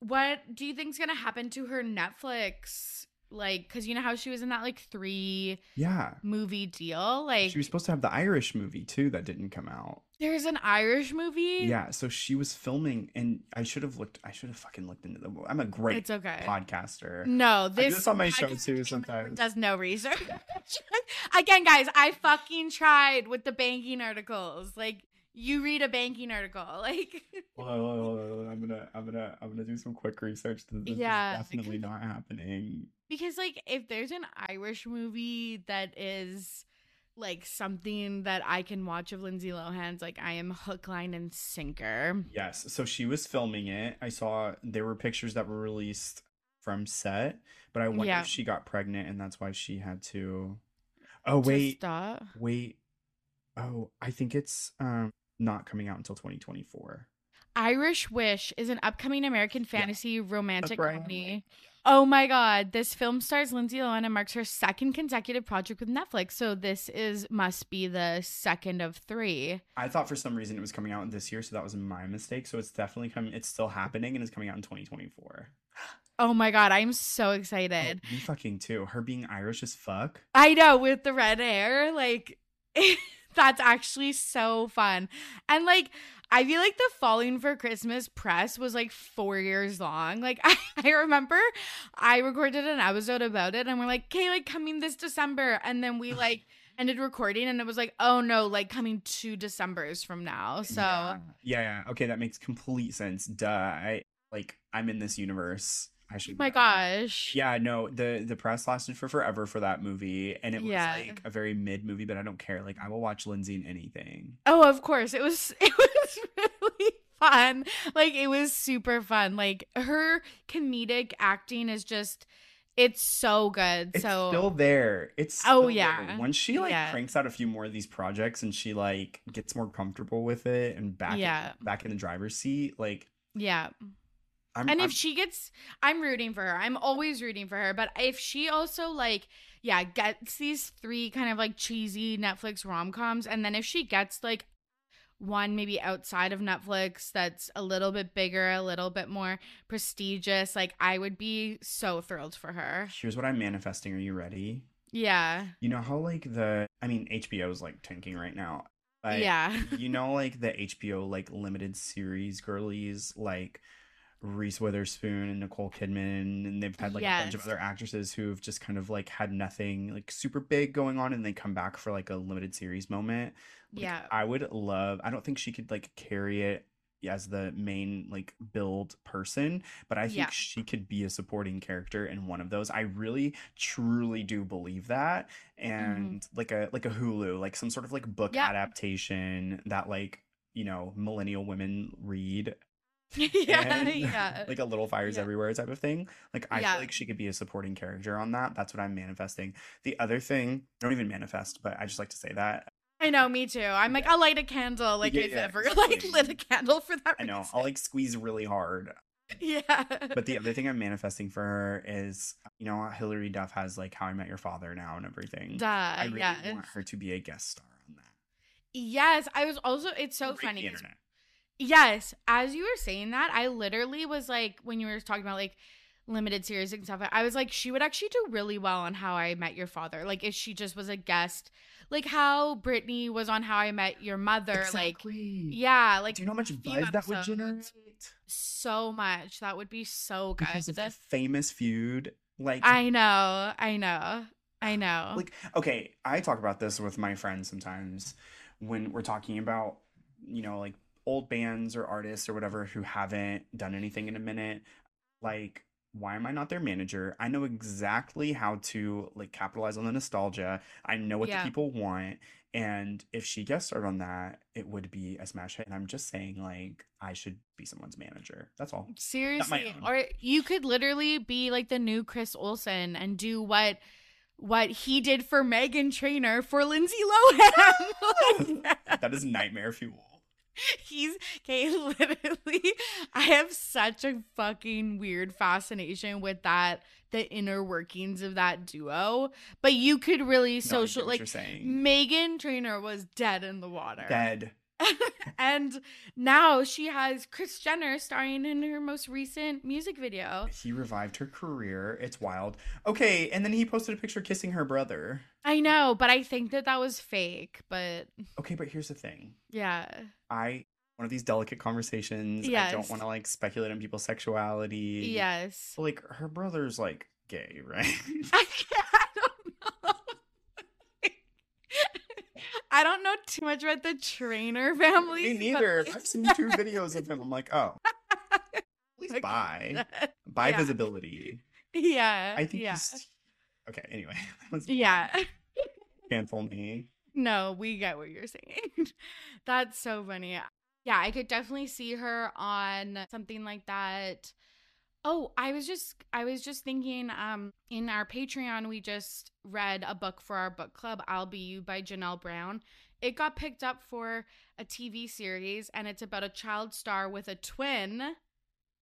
What do you think's gonna happen to her Netflix? Like, because you know how she was in that, like, three yeah. movie deal? Like, she was supposed to have the Irish movie, too, that didn't come out. There's an Irish movie? Yeah, so she was filming, and I should have looked, I should have fucking looked into the, I'm a great it's okay. podcaster. No, this I do this on my show, too, sometimes. Does no research. Again, guys, I fucking tried with the banking articles. Like, you read a banking article, like. Whoa, whoa, whoa, whoa. I'm gonna, I'm gonna, I'm gonna do some quick research. This yeah, is definitely not happening. Because, like, if there's an Irish movie that is, like, something that I can watch of Lindsay Lohan's, like, I am hook, line, and sinker. Yes. So she was filming it. I saw there were pictures that were released from set, but I wonder yeah. if she got pregnant and that's why she had to. Oh wait, stop. wait. Oh, I think it's um. not coming out until twenty twenty-four. Irish Wish is an upcoming American fantasy yeah. romantic right. comedy. Oh my God. This film stars Lindsay Lohan and marks her second consecutive project with Netflix. So this is must be the second of three. I thought for some reason it was coming out this year, so that was my mistake. So it's definitely coming, it's still happening, and it's coming out in twenty twenty-four. Oh my God, I'm so excited. Oh, me fucking too. Her being Irish as fuck. I know, with the red hair, like that's actually so fun. And, like, I feel like the Falling for Christmas press was, like, four years long. Like, I, I remember I recorded an episode about it, and we're like, okay, like, coming this December. And then we, like, ended recording, and it was like, oh, no, like, coming two Decembers from now. So. Yeah, yeah. yeah. Okay, that makes complete sense. Duh. I, like, I'm in this universe. I should oh my know. gosh. Yeah, no, the the press lasted for forever for that movie, and it was yeah. like a very mid movie, but I don't care. Like, I will watch Lindsay in anything. Oh, of course. It was it was really fun. Like, it was super fun. Like, her comedic acting is just it's so good. It's so still there. It's still oh yeah. there. Once she, like, yeah. cranks out a few more of these projects and she, like, gets more comfortable with it and back yeah. in, back in the driver's seat, like yeah. I'm, and if I'm, she gets, I'm rooting for her. I'm always rooting for her. But if she also, like, yeah, gets these three kind of, like, cheesy Netflix rom-coms, and then if she gets, like, one maybe outside of Netflix that's a little bit bigger, a little bit more prestigious, like, I would be so thrilled for her. Here's what I'm manifesting. Are you ready? Yeah. You know how, like, the, I mean, H B O is, like, tanking right now. But yeah. you know, like, the H B O, like, limited series girlies, like, Reese Witherspoon and Nicole Kidman, and they've had, like, yes. a bunch of other actresses who've just kind of, like, had nothing, like, super big going on, and they come back for, like, a limited series moment. Like, yeah, I would love. I don't think she could, like, carry it as the main like build person, but I think yeah. she could be a supporting character in one of those. I really truly do believe that. And mm-hmm. like a like a Hulu, like some sort of like book yeah. adaptation that like, you know, millennial women read. yeah, and, yeah. Like a Little Fires yeah. Everywhere type of thing. Like I yeah. feel like she could be a supporting character on that. That's what I'm manifesting. The other thing, I don't even manifest, but I just like to say that. I know, me too. I'm like, yeah. I'll light a candle. Like, yeah, I've yeah, ever exactly. like lit a candle for that reason. I know. I'll like squeeze really hard. Yeah. But the other thing I'm manifesting for her is, you know, Hilary Duff has like How I Met Your Father now and everything. Duh, I really yeah. want her to be a guest star on that. Yes. I was also, it's so Great funny. Internet. Yes. As you were saying that, I literally was like, when you were talking about like limited series and stuff, I was like, she would actually do really well on How I Met Your Father. Like, if she just was a guest. Like how Britney was on How I Met Your Mother. Exactly. Like, yeah. Like, do you know how much buzz that would generate? So much. That would be so good. Because it's a famous feud. Like, I know. I know. I know. Like, okay, I talk about this with my friends sometimes when we're talking about, you know, like old bands or artists or whatever who haven't done anything in a minute. Like, why am I not their manager? I know exactly how to like capitalize on the nostalgia. I know what yeah. the people want. And if she guest starred on that, it would be a smash hit. And I'm just saying, like, I should be someone's manager. That's all. Seriously. Or you could literally be like the new Chris Olsen and do what what he did for Meghan Trainor for Lindsay Lohan. That is nightmare fuel. He's okay. Literally, I have such a fucking weird fascination with that, the inner workings of that duo. But you could really no, social like Meghan Trainor was dead in the water, dead, and now she has Kris Jenner starring in her most recent music video. He revived her career. It's wild. Okay, and then he posted a picture kissing her brother. I know, but I think that that was fake. But okay, but here's the thing. Yeah. I one of these delicate conversations. Yes. I don't want to like speculate on people's sexuality. Yes. But, like, her brother's like gay, right? I, I don't know. I don't know too much about the Trainor family. Me neither. But... I've seen two videos of him. I'm like, oh, at least like, bi, bi yeah. visibility. Yeah. I think. Yeah. He's... Okay. Anyway. Let's... Yeah. Can't fool me. No, we get what you're saying. That's so funny. Yeah, I could definitely see her on something like that. Oh, I was just I was just thinking um in our Patreon we just read a book for our book club, I'll Be You by Janelle Brown. It got picked up for a T V series and it's about a child star with a twin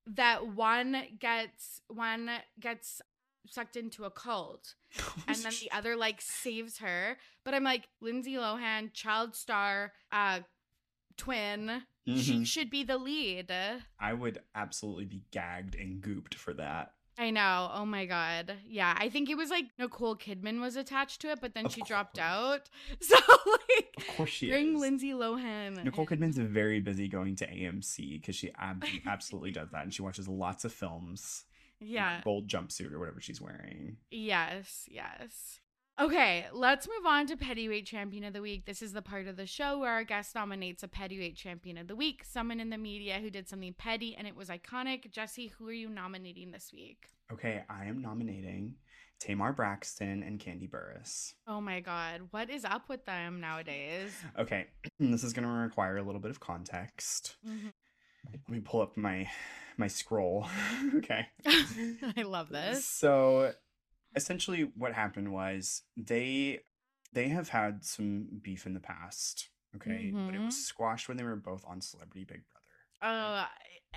that one gets one gets sucked into a cult and then the other like saves her. But I'm like, Lindsay Lohan, child star, uh twin, mm-hmm. she should be the lead. I would absolutely be gagged and gooped for that. I know. Oh my god. Yeah, I think it was like Nicole Kidman was attached to it, but then of she course. dropped out. So like, of course she bring is. Lindsay Lohan. Nicole Kidman's very busy going to A M C because she ab- absolutely does that, and she watches lots of films. Yeah. Gold jumpsuit or whatever she's wearing. Yes, yes. Okay, let's move on to Pettyweight Champion of the Week. This is the part of the show where our guest nominates a Pettyweight Champion of the Week, someone in the media who did something petty and it was iconic. Jesse, who are you nominating this week? Okay, I am nominating Tamar Braxton and Kandi Burruss. Oh my god, what is up with them nowadays? Okay, this is going to require a little bit of context. Mm-hmm. Let me pull up my my scroll. Okay. I love this. So essentially what happened was they they have had some beef in the past, okay? Mm-hmm. But it was squashed when they were both on Celebrity Big Brother. Oh,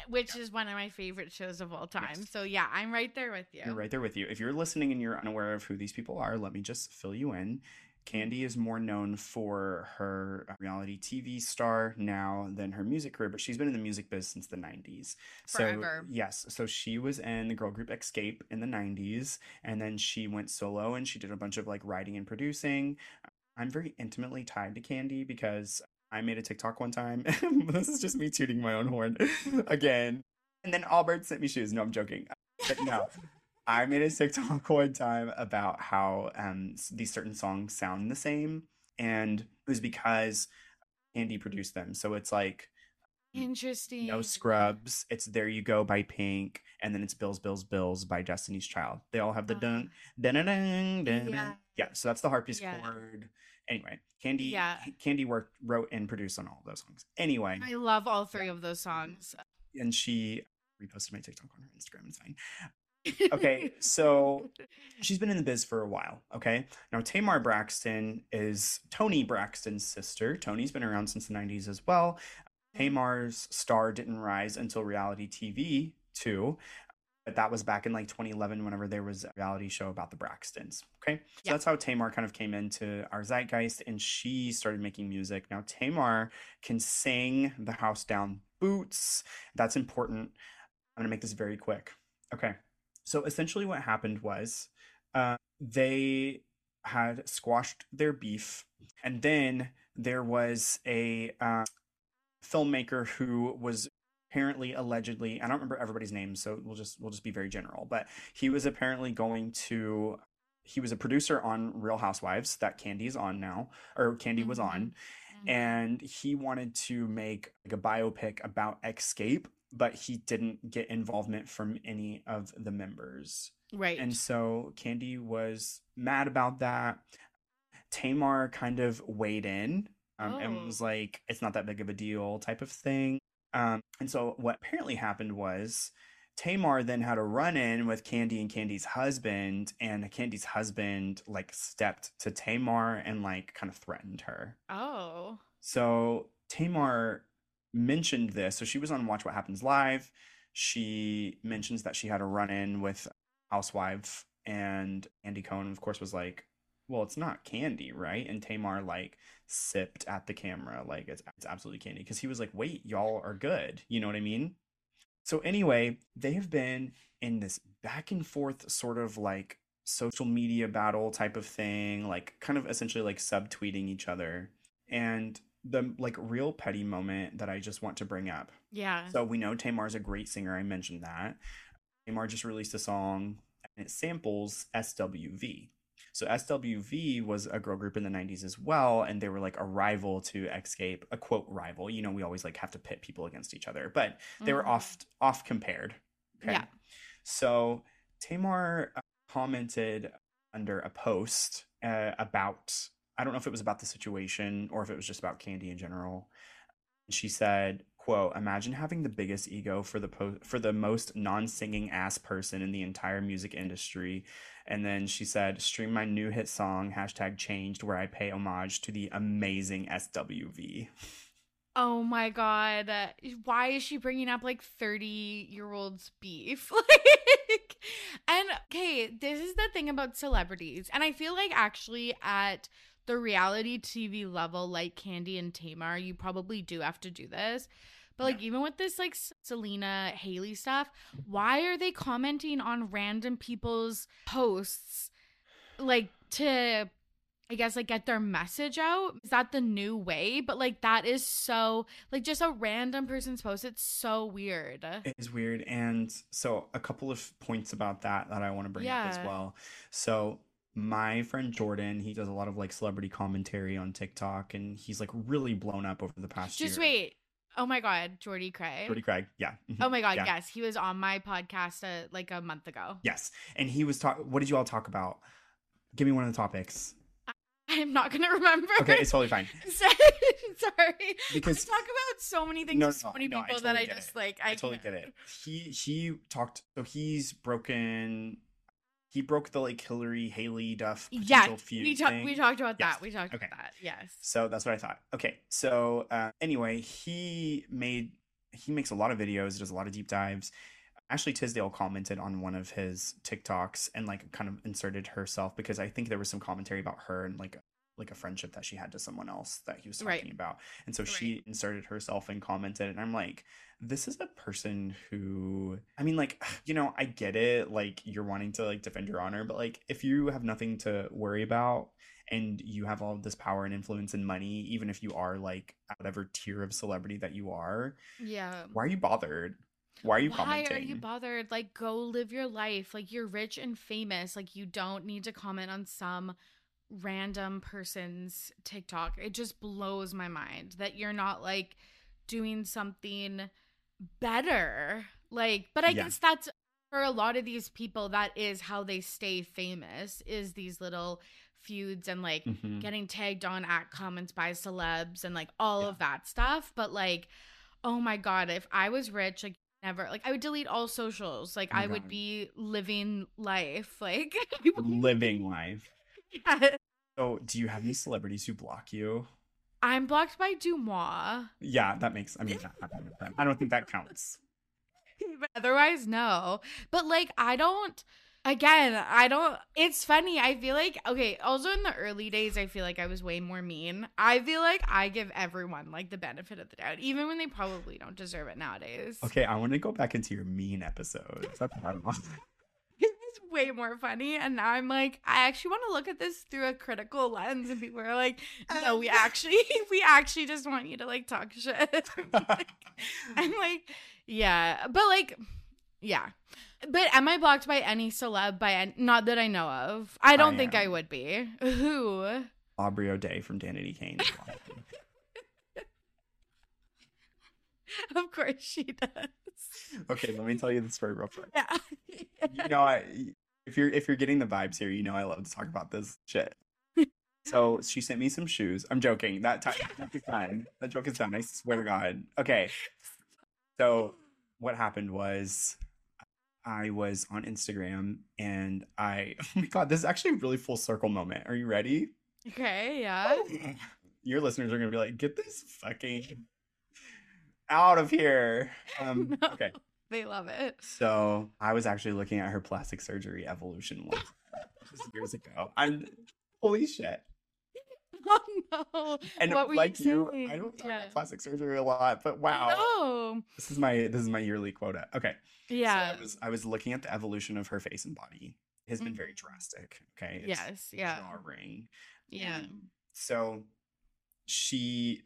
which yeah. is one of my favorite shows of all time. Yes. So yeah, I'm right there with you. You're right there with you. If you're listening and you're unaware of who these people are, let me just fill you in. Kandi is more known for her reality T V star now than her music career, but she's been in the music biz since the nineties. Forever. So, yes. So she was in the girl group Xscape in the nineties, and then she went solo and she did a bunch of like writing and producing. I'm very intimately tied to Kandi because I made a TikTok one time. This is just me tooting my own horn again. And then Allbirds sent me shoes. No, I'm joking. But no. I made a TikTok one time about how um, these certain songs sound the same, and it was because Kandi produced them. So it's like Interesting. No Scrubs. It's There You Go by Pink. And then it's Bills, Bills, Bills by Destiny's Child. They all have the oh. dun, dun, dun, dun, dun, yeah. dun. Yeah. So that's the harpies yeah. chord. Anyway, Kandi yeah. Kandi worked, wrote and produced on all of those songs. Anyway. I love all three yeah. of those songs. And she reposted my TikTok on her Instagram. It's fine. Okay, so she's been in the biz for a while. Okay, now Tamar Braxton is Toni Braxton's sister. Toni's been around since the nineties as well. Tamar's star didn't rise until reality T V too, but that was back in like twenty eleven whenever there was a reality show about the Braxtons. Okay, so yeah. that's how Tamar kind of came into our zeitgeist, and she started making music. Now Tamar can sing the house down boots. That's important. I'm gonna make this very quick. Okay. So essentially what happened was uh, they had squashed their beef, and then there was a uh, filmmaker who was apparently allegedly, I don't remember everybody's name, so we'll just we'll just be very general, but he was apparently going to, he was a producer on Real Housewives that Kandi's on now, or Kandi mm-hmm. was on, mm-hmm. and he wanted to make like a biopic about Xscape, but he didn't get involvement from any of the members. Right. And so Kandi was mad about that. Tamar kind of weighed in um, oh. and was like, it's not that big of a deal type of thing. Um, and so what apparently happened was Tamar then had a run-in with Kandi and Kandi's husband, and Kandi's husband like stepped to Tamar and like kind of threatened her. Oh. So Tamar mentioned this. So she was on Watch What Happens Live. She mentions that she had a run-in with Housewife, and Kandi Cohen, of course, was like, well, it's not Kandi, right? And Tamar like sipped at the camera like it's, it's absolutely Kandi, because he was like, wait, y'all are good, you know what I mean? So anyway, they have been in this back and forth sort of like social media battle type of thing, like kind of essentially like subtweeting each other. And the like real petty moment that I just want to bring up. Yeah. So we know Tamar's a great singer. I mentioned that. Tamar just released a song and it samples S W V. So S W V was a girl group in the nineties as well. And they were like a rival to Xscape, a quote rival. You know, we always like have to pit people against each other, but they mm-hmm. were off, off compared. Okay. Yeah. So Tamar commented under a post uh, about, I don't know if it was about the situation or if it was just about Kandi in general. She said, quote, imagine having the biggest ego for the po- for the most non-singing ass person in the entire music industry. And then she said, stream my new hit song, hashtag changed, where I pay homage to the amazing S W V. Oh my God. Why is she bringing up like thirty-year-olds beef? Like, and okay, this is the thing about celebrities. And I feel like actually at the reality T V level, like Kandi and Tamar, you probably do have to do this. But like, yeah. even with this like Selena Haley stuff, why are they commenting on random people's posts, like to, I guess, like get their message out? Is that the new way? But like, that is so like just a random person's post. It's so weird. It is weird. And so a couple of points about that that I want to bring yeah. up as well. So my friend Jordan, he does a lot of like celebrity commentary on TikTok, and he's like really blown up over the past just year. Just wait. Oh my God, Jordy Craig. Jordy Craig, yeah. Oh my God, yeah. yes. He was on my podcast uh, like a month ago. Yes. And he was talking, what did you all talk about? Give me one of the topics. I'm not going to remember. Okay, it's totally fine. Sorry. Because we talk about so many things no, to so many no, people no, I totally that I just it. like. I, I totally can't. get it. He, he talked, so he's broken... He broke the like Hillary Haley Duff potential yeah, feud. We, ta- thing. we talked about yes. that. We talked okay. about that. Yes. So that's what I thought. Okay. So uh, anyway, he made he makes a lot of videos, does a lot of deep dives. Ashley Tisdale commented on one of his TikToks and like kind of inserted herself, because I think there was some commentary about her and like like a friendship that she had to someone else that he was talking right. about. And so right. she inserted herself and commented, and I'm like, this is a person who, I mean, like, you know, I get it. Like, you're wanting to like defend your honor, but like, if you have nothing to worry about and you have all of this power and influence and money, even if you are like whatever tier of celebrity that you are, yeah, why are you bothered? Why are you why commenting? Why are you bothered? Like, go live your life. Like, you're rich and famous. Like, you don't need to comment on some random person's TikTok. It just blows my mind that you're not like doing something better. Like, but I yeah. guess that's for a lot of these people, that is how they stay famous, is these little feuds and like mm-hmm. getting tagged on at comments by celebs and like all yeah. of that stuff. But like, oh my God, if I was rich, like never, like I would delete all socials. Like oh I God. would be living life, like living life. Yeah. So do you have any celebrities who block you? I'm blocked by Dumois. Yeah, that makes, I mean, I don't think that counts. But otherwise, no. But like, I don't, again, I don't, it's funny. I feel like, okay, also in the early days, I feel like I was way more mean. I feel like I give everyone like the benefit of the doubt, even when they probably don't deserve it nowadays. Okay, I want to go back into your mean episode. That's what I'm on. Way more funny, and now I'm like, I actually want to look at this through a critical lens, and people are like, no, we actually we actually just want you to like talk shit. Like, I'm like, yeah, but like, yeah, but am I blocked by any celeb? By any, not that I know of. I don't I think am. I would be. Who? Aubrey O'Day from Danity Kane. Of course she does. Okay, let me tell you the story real quick. Yeah. You know, I, if you're if you're getting the vibes here, you know I love to talk about this shit. So she sent me some shoes. I'm joking. That time that joke is done. That joke is done. I swear to God. Okay. So what happened was, I was on Instagram and I oh my God, this is actually a really full circle moment. Are you ready? Okay. Yeah. Your listeners are gonna be like, get this fucking out of here. Um, no, okay. They love it. So I was actually looking at her plastic surgery evolution one years ago. I'm holy shit. Oh no. And what were like you, you I don't talk yeah. about plastic surgery a lot, but wow. No. This is my this is my yearly quota. Okay. Yeah. So I was I was looking at the evolution of her face and body. It has mm-hmm. been very drastic. Okay. It's yes. Yeah. Jarring. Yeah. Um, so she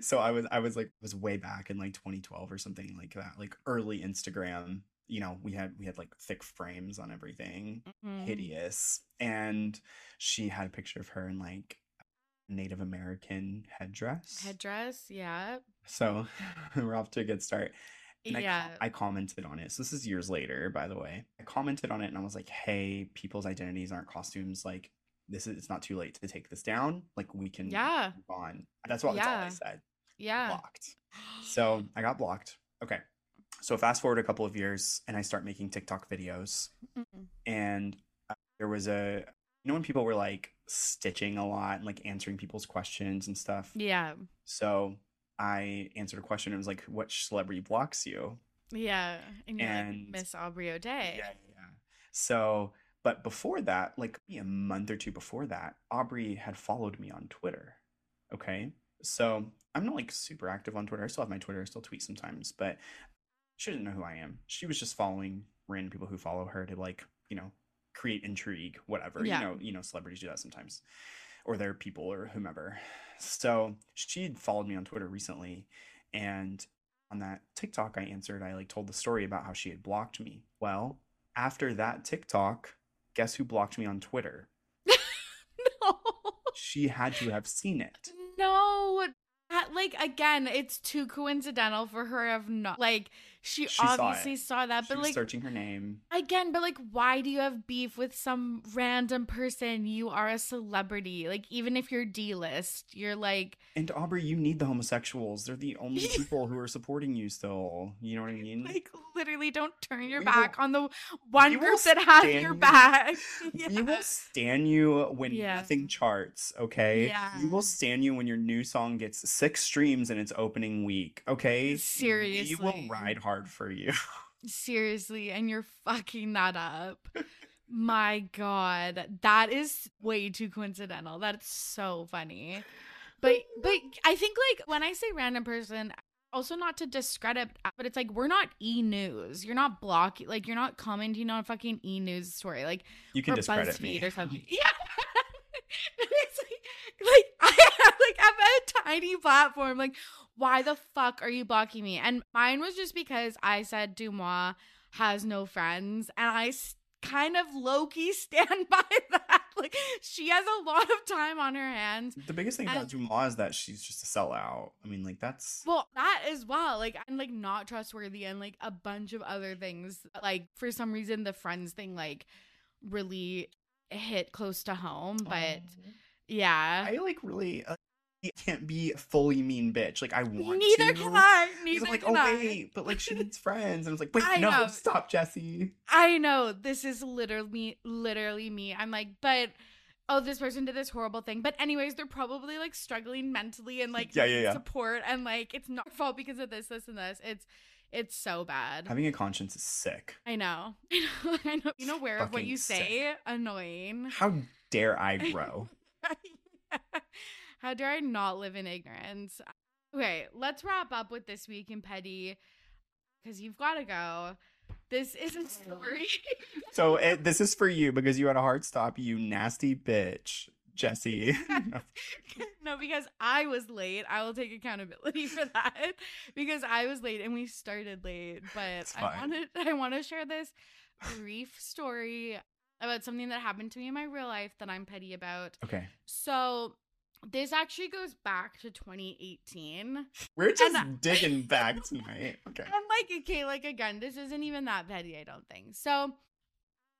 So I was I was like was way back in like twenty twelve or something like that, like early Instagram, you know, we had we had like thick frames on everything, mm-hmm. hideous. And she had a picture of her in like Native American headdress. Headdress, yeah. So we're off to a good start. And yeah. I, I commented on it. So this is years later, by the way. I commented on it and I was like, hey, people's identities aren't costumes, like this is, it's not too late to take this down. Like we can yeah. move on. That's what yeah. that's all I said. Yeah. Blocked. So I got blocked. Okay. So fast forward a couple of years and I start making TikTok videos. Mm-hmm. And uh, there was a, you know, when people were like stitching a lot and like answering people's questions and stuff. Yeah. So I answered a question. It was like, what celebrity blocks you? Yeah. And you're and, like, Miss Aubrey O'Day. Yeah, yeah. So But before that, like a month or two before that, Aubrey had followed me on Twitter. Okay. So I'm not like super active on Twitter. I still have my Twitter. I still tweet sometimes, but she didn't know who I am. She was just following random people who follow her to like, you know, create intrigue, whatever, yeah. you know, you know, celebrities do that sometimes, or their people or whomever. So she'd followed me on Twitter recently. And on that TikTok I answered, I like told the story about how she had blocked me. Well, after that TikTok, guess who blocked me on Twitter? No. She had to have seen it. No. That, like, again, it's too coincidental for her to have not. Like, she, she obviously saw, saw that. She but was like, searching her name. Again, but, like, why do you have beef with some random person? You are a celebrity. Like, even if you're D-list, you're like. And Aubrey, you need the homosexuals. They're the only people who are supporting you still. You know what I mean? Like, literally, don't turn your we back will, on the one group that has your back. Yeah. We will stan you when yeah. nothing charts, okay? Yeah. We will stan you when your new song gets six streams in its opening week, okay? Seriously. We will ride hard for you. Seriously, and you're fucking that up. My God, that is way too coincidental. That's so funny. But but I think like when I say random person, also not to discredit, but it's like we're not E News. You're not blocking, like you're not commenting on a fucking E News story. Like you can discredit me or something. Yeah. It's like, like I have like I'm a tiny platform. Like, why the fuck are you blocking me? And mine was just because I said Dumois has no friends, and I kind of low-key stand by that. Like, she has a lot of time on her hands. The biggest thing and, about Dumas is that she's just a sellout. I mean, like, that's... Well, that as well. Like, I'm, like, not trustworthy and, like, a bunch of other things. Like, for some reason, the Friends thing, like, really hit close to home. But, oh. yeah. I, like, really... Uh, I can't be a fully mean bitch. Like, I want neither to. Neither can I. Neither I'm like, can oh, I. wait, but, like, she needs friends. And I was like, wait, I no, know. stop, Jesse. I know. This is literally, literally me. I'm like, but... oh, this person did this horrible thing. But anyways, they're probably, like, struggling mentally and, like, yeah, yeah, yeah. support. And, like, it's not your fault because of this, this, and this. It's it's so bad. Having a conscience is sick. I know. I know. I know. Being aware of what you sick. say, annoying. How dare I grow? yeah. How dare I not live in ignorance? Okay, let's wrap up with This Week in Petty, because you've got to go. This is a story. so it, this is for you because you had a hard stop, you nasty bitch, Jesse. no. no, because I was late. I will take accountability for that because I was late and we started late. But I wanted, I want to share this brief story about something that happened to me in my real life that I'm petty about. Okay. So this actually goes back to twenty eighteen. We're just and, digging back tonight. Okay. I'm like, okay, like, again, this isn't even that petty, I don't think. So,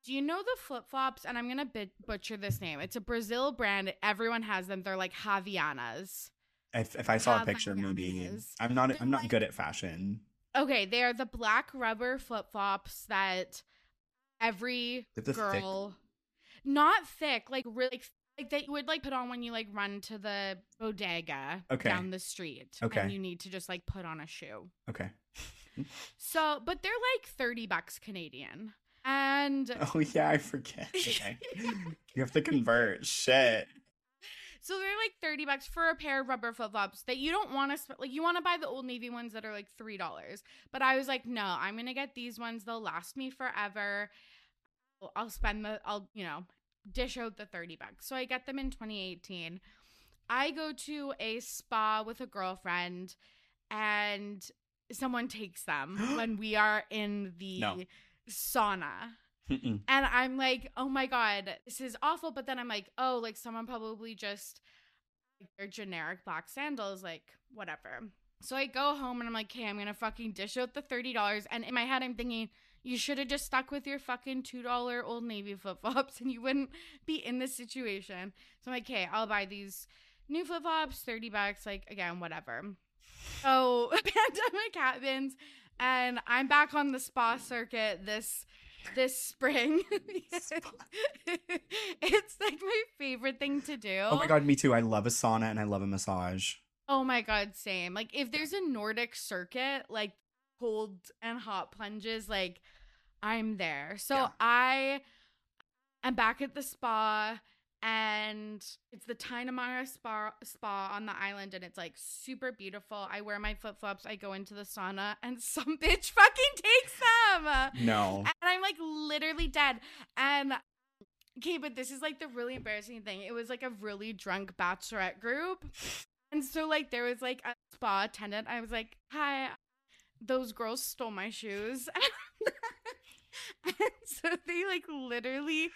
do you know the Flip Flops? And I'm going to bit- butcher this name. It's a Brazil brand. Everyone has them. They're like Havaianas. If, if I saw Havaianas. a picture, maybe. I'm not, They're I'm not like, good at fashion. Okay, they are the black rubber flip flops that every girl, thick. not thick, like really like, Like that you would like put on when you like run to the bodega okay. down the street. Okay. And you need to just like put on a shoe. Okay. So, but they're like thirty bucks Canadian. And oh yeah, I forget. Okay. You have to convert. Shit. So they're like thirty bucks for a pair of rubber flip-flops that you don't want to sp- like you want to buy the Old Navy ones that are like three dollars. But I was like, no, I'm going to get these ones. They'll last me forever. I'll spend the I'll, you know, dish out the thirty bucks. So I get them in twenty eighteen. I go to a spa with a girlfriend and someone takes them when we are in the no. sauna. Mm-mm. And I'm like, oh my God, this is awful. But then I'm like, oh, like someone probably just, like, their generic black sandals, like whatever. So I go home and I'm like, okay, I'm going to fucking dish out the thirty dollars. And in my head, I'm thinking, you should have just stuck with your fucking two dollars Old Navy flip-flops and you wouldn't be in this situation. So I'm like, okay, I'll buy these new flip-flops, thirty bucks, like, again, whatever. So pandemic happens and I'm back on the spa circuit this this spring. It's like my favorite thing to do. Oh my God, me too. I love a sauna and I love a massage. Oh my God, same. Like, if there's a Nordic circuit, like, cold and hot plunges, like, I'm there. So yeah. I am back at the spa and it's the Tainamara spa, spa on the island and it's like super beautiful. I wear my flip-flops. I go into the sauna and some bitch fucking takes them. No. And I'm like literally dead. And okay, but this is like the really embarrassing thing. It was like a really drunk bachelorette group. And so like there was like a spa attendant. I was like, hi, those girls stole my shoes. And so they like literally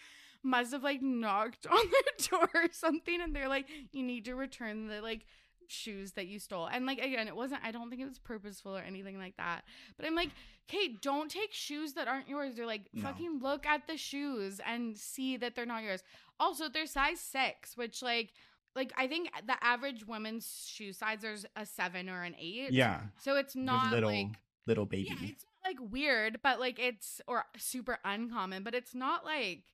must have like knocked on their door or something and they're like, you need to return the like shoes that you stole. And like, again, it wasn't, I don't think it was purposeful or anything like that, but I'm like, okay, don't take shoes that aren't yours. They're like, no. fucking look at the shoes and see that they're not yours. Also, they're size six, which like Like, I think the average woman's shoe size is a seven or an eight. Yeah. So it's not little, like... little baby. Yeah, it's not, like, weird, but, like, it's... or super uncommon, but it's not, like...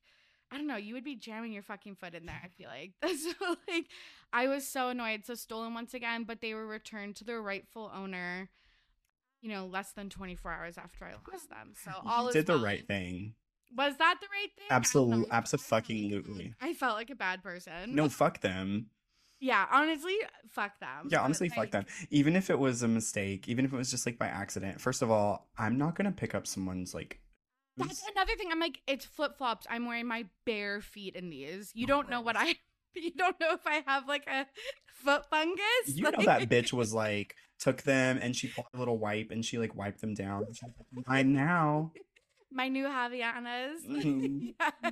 I don't know. You would be jamming your fucking foot in there, I feel like. So, like, I was so annoyed. So, stolen once again, but they were returned to their rightful owner, you know, less than twenty-four hours after I lost them. So, all you is did the fine. right thing. Was that the right thing? Absolutely. Absolutely. I felt like a bad person. No, fuck them. Yeah, honestly, fuck them. Yeah, honestly, but, like, fuck them. Even if it was a mistake, even if it was just, like, by accident. First of all, I'm not going to pick up someone's, like... That's another thing. I'm like, it's flip-flops. I'm wearing my bare feet in these. You oh, don't gross. know what I... You don't know if I have, like, a foot fungus? You like... know that bitch was, like, took them and she pulled a little wipe and she, like, wiped them down. I now... My new Havaianas. Mm-hmm. yeah.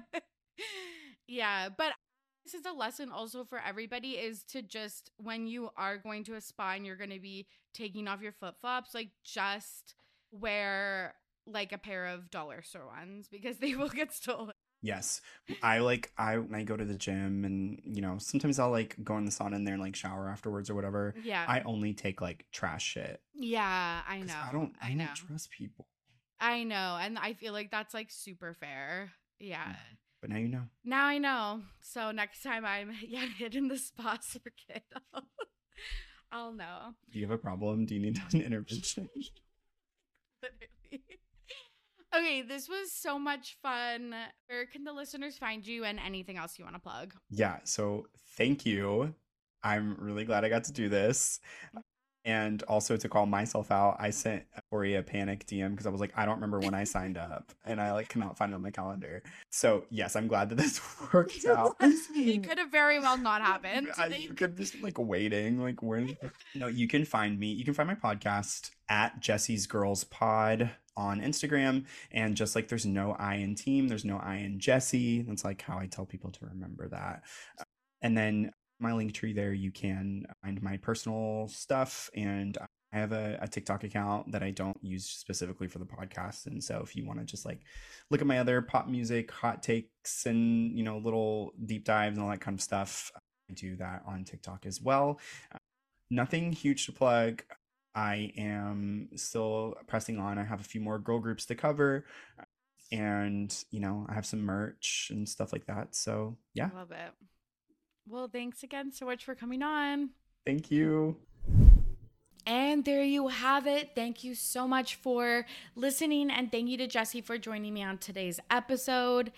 yeah, but This is a lesson also for everybody, is to just, when you are going to a spa and you're going to be taking off your flip-flops, like, just wear like a pair of dollar store ones because they will get stolen. Yes. I like, I, when I go to the gym and, you know, sometimes I'll like go in the sauna in there and like shower afterwards or whatever. Yeah. I only take like trash shit. Yeah, I know. I don't, I, I know. don't trust people. I know. And I feel like that's like super fair. Yeah. yeah. But now you know. Now I know. So next time I'm yeah, hit in the spa circuit, I'll, I'll know. Do you have a problem? Do you need an intervention? Literally. Okay, this was so much fun. Where can the listeners find you and anything else you want to plug? Yeah, so thank you. I'm really glad I got to do this. And also to call myself out, I sent Corey a panic D M because I was like, I don't remember when I signed up. And I like cannot find it on my calendar. So yes, I'm glad that this worked out. It could have very well not happened. I, you could just like waiting. Like where? No, you can find me. You can find my podcast at Jesse's Girls Pod on Instagram. And just like there's no I in team, there's no I in Jesse. That's like how I tell people to remember that. And then my link tree there, you can find my personal stuff, and I have a, a TikTok account that I don't use specifically for the podcast. And so if you want to just like look at my other pop music hot takes and, you know, little deep dives and all that kind of stuff, I do that on TikTok as well. Uh, nothing huge to plug. I am still pressing on. I have a few more girl groups to cover, and, you know, I have some merch and stuff like that. So yeah. Love it. Well, thanks again so much for coming on. Thank you. And there you have it. Thank you so much for listening. And thank you to Jesse for joining me on today's episode.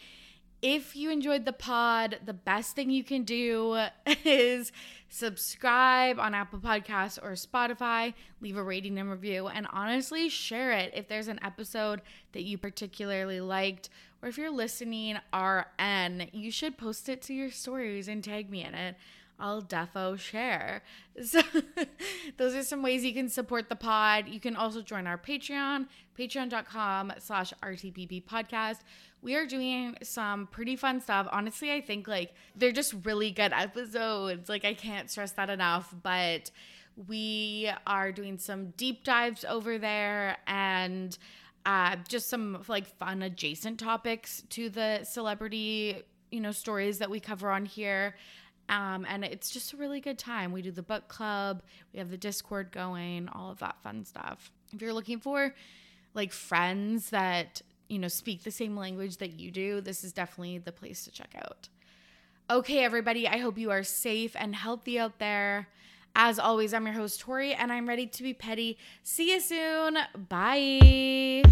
If you enjoyed the pod, the best thing you can do is subscribe on Apple Podcasts or Spotify, leave a rating and review, and honestly share it if there's an episode that you particularly liked. Or if you're listening R N, you should post it to your stories and tag me in it. I'll defo share. So those are some ways you can support the pod. You can also join our Patreon, patreon.com slash RTPP podcast. We are doing some pretty fun stuff. Honestly, I think like they're just really good episodes. Like I can't stress that enough, but we are doing some deep dives over there and Uh, just some like fun adjacent topics to the celebrity, you know, stories that we cover on here. Um, and it's just a really good time. We do the book club. We have the Discord going, all of that fun stuff. If you're looking for like friends that, you know, speak the same language that you do, this is definitely the place to check out. Okay, everybody, I hope you are safe and healthy out there. As always, I'm your host, Tori, and I'm ready to be petty. See you soon. Bye.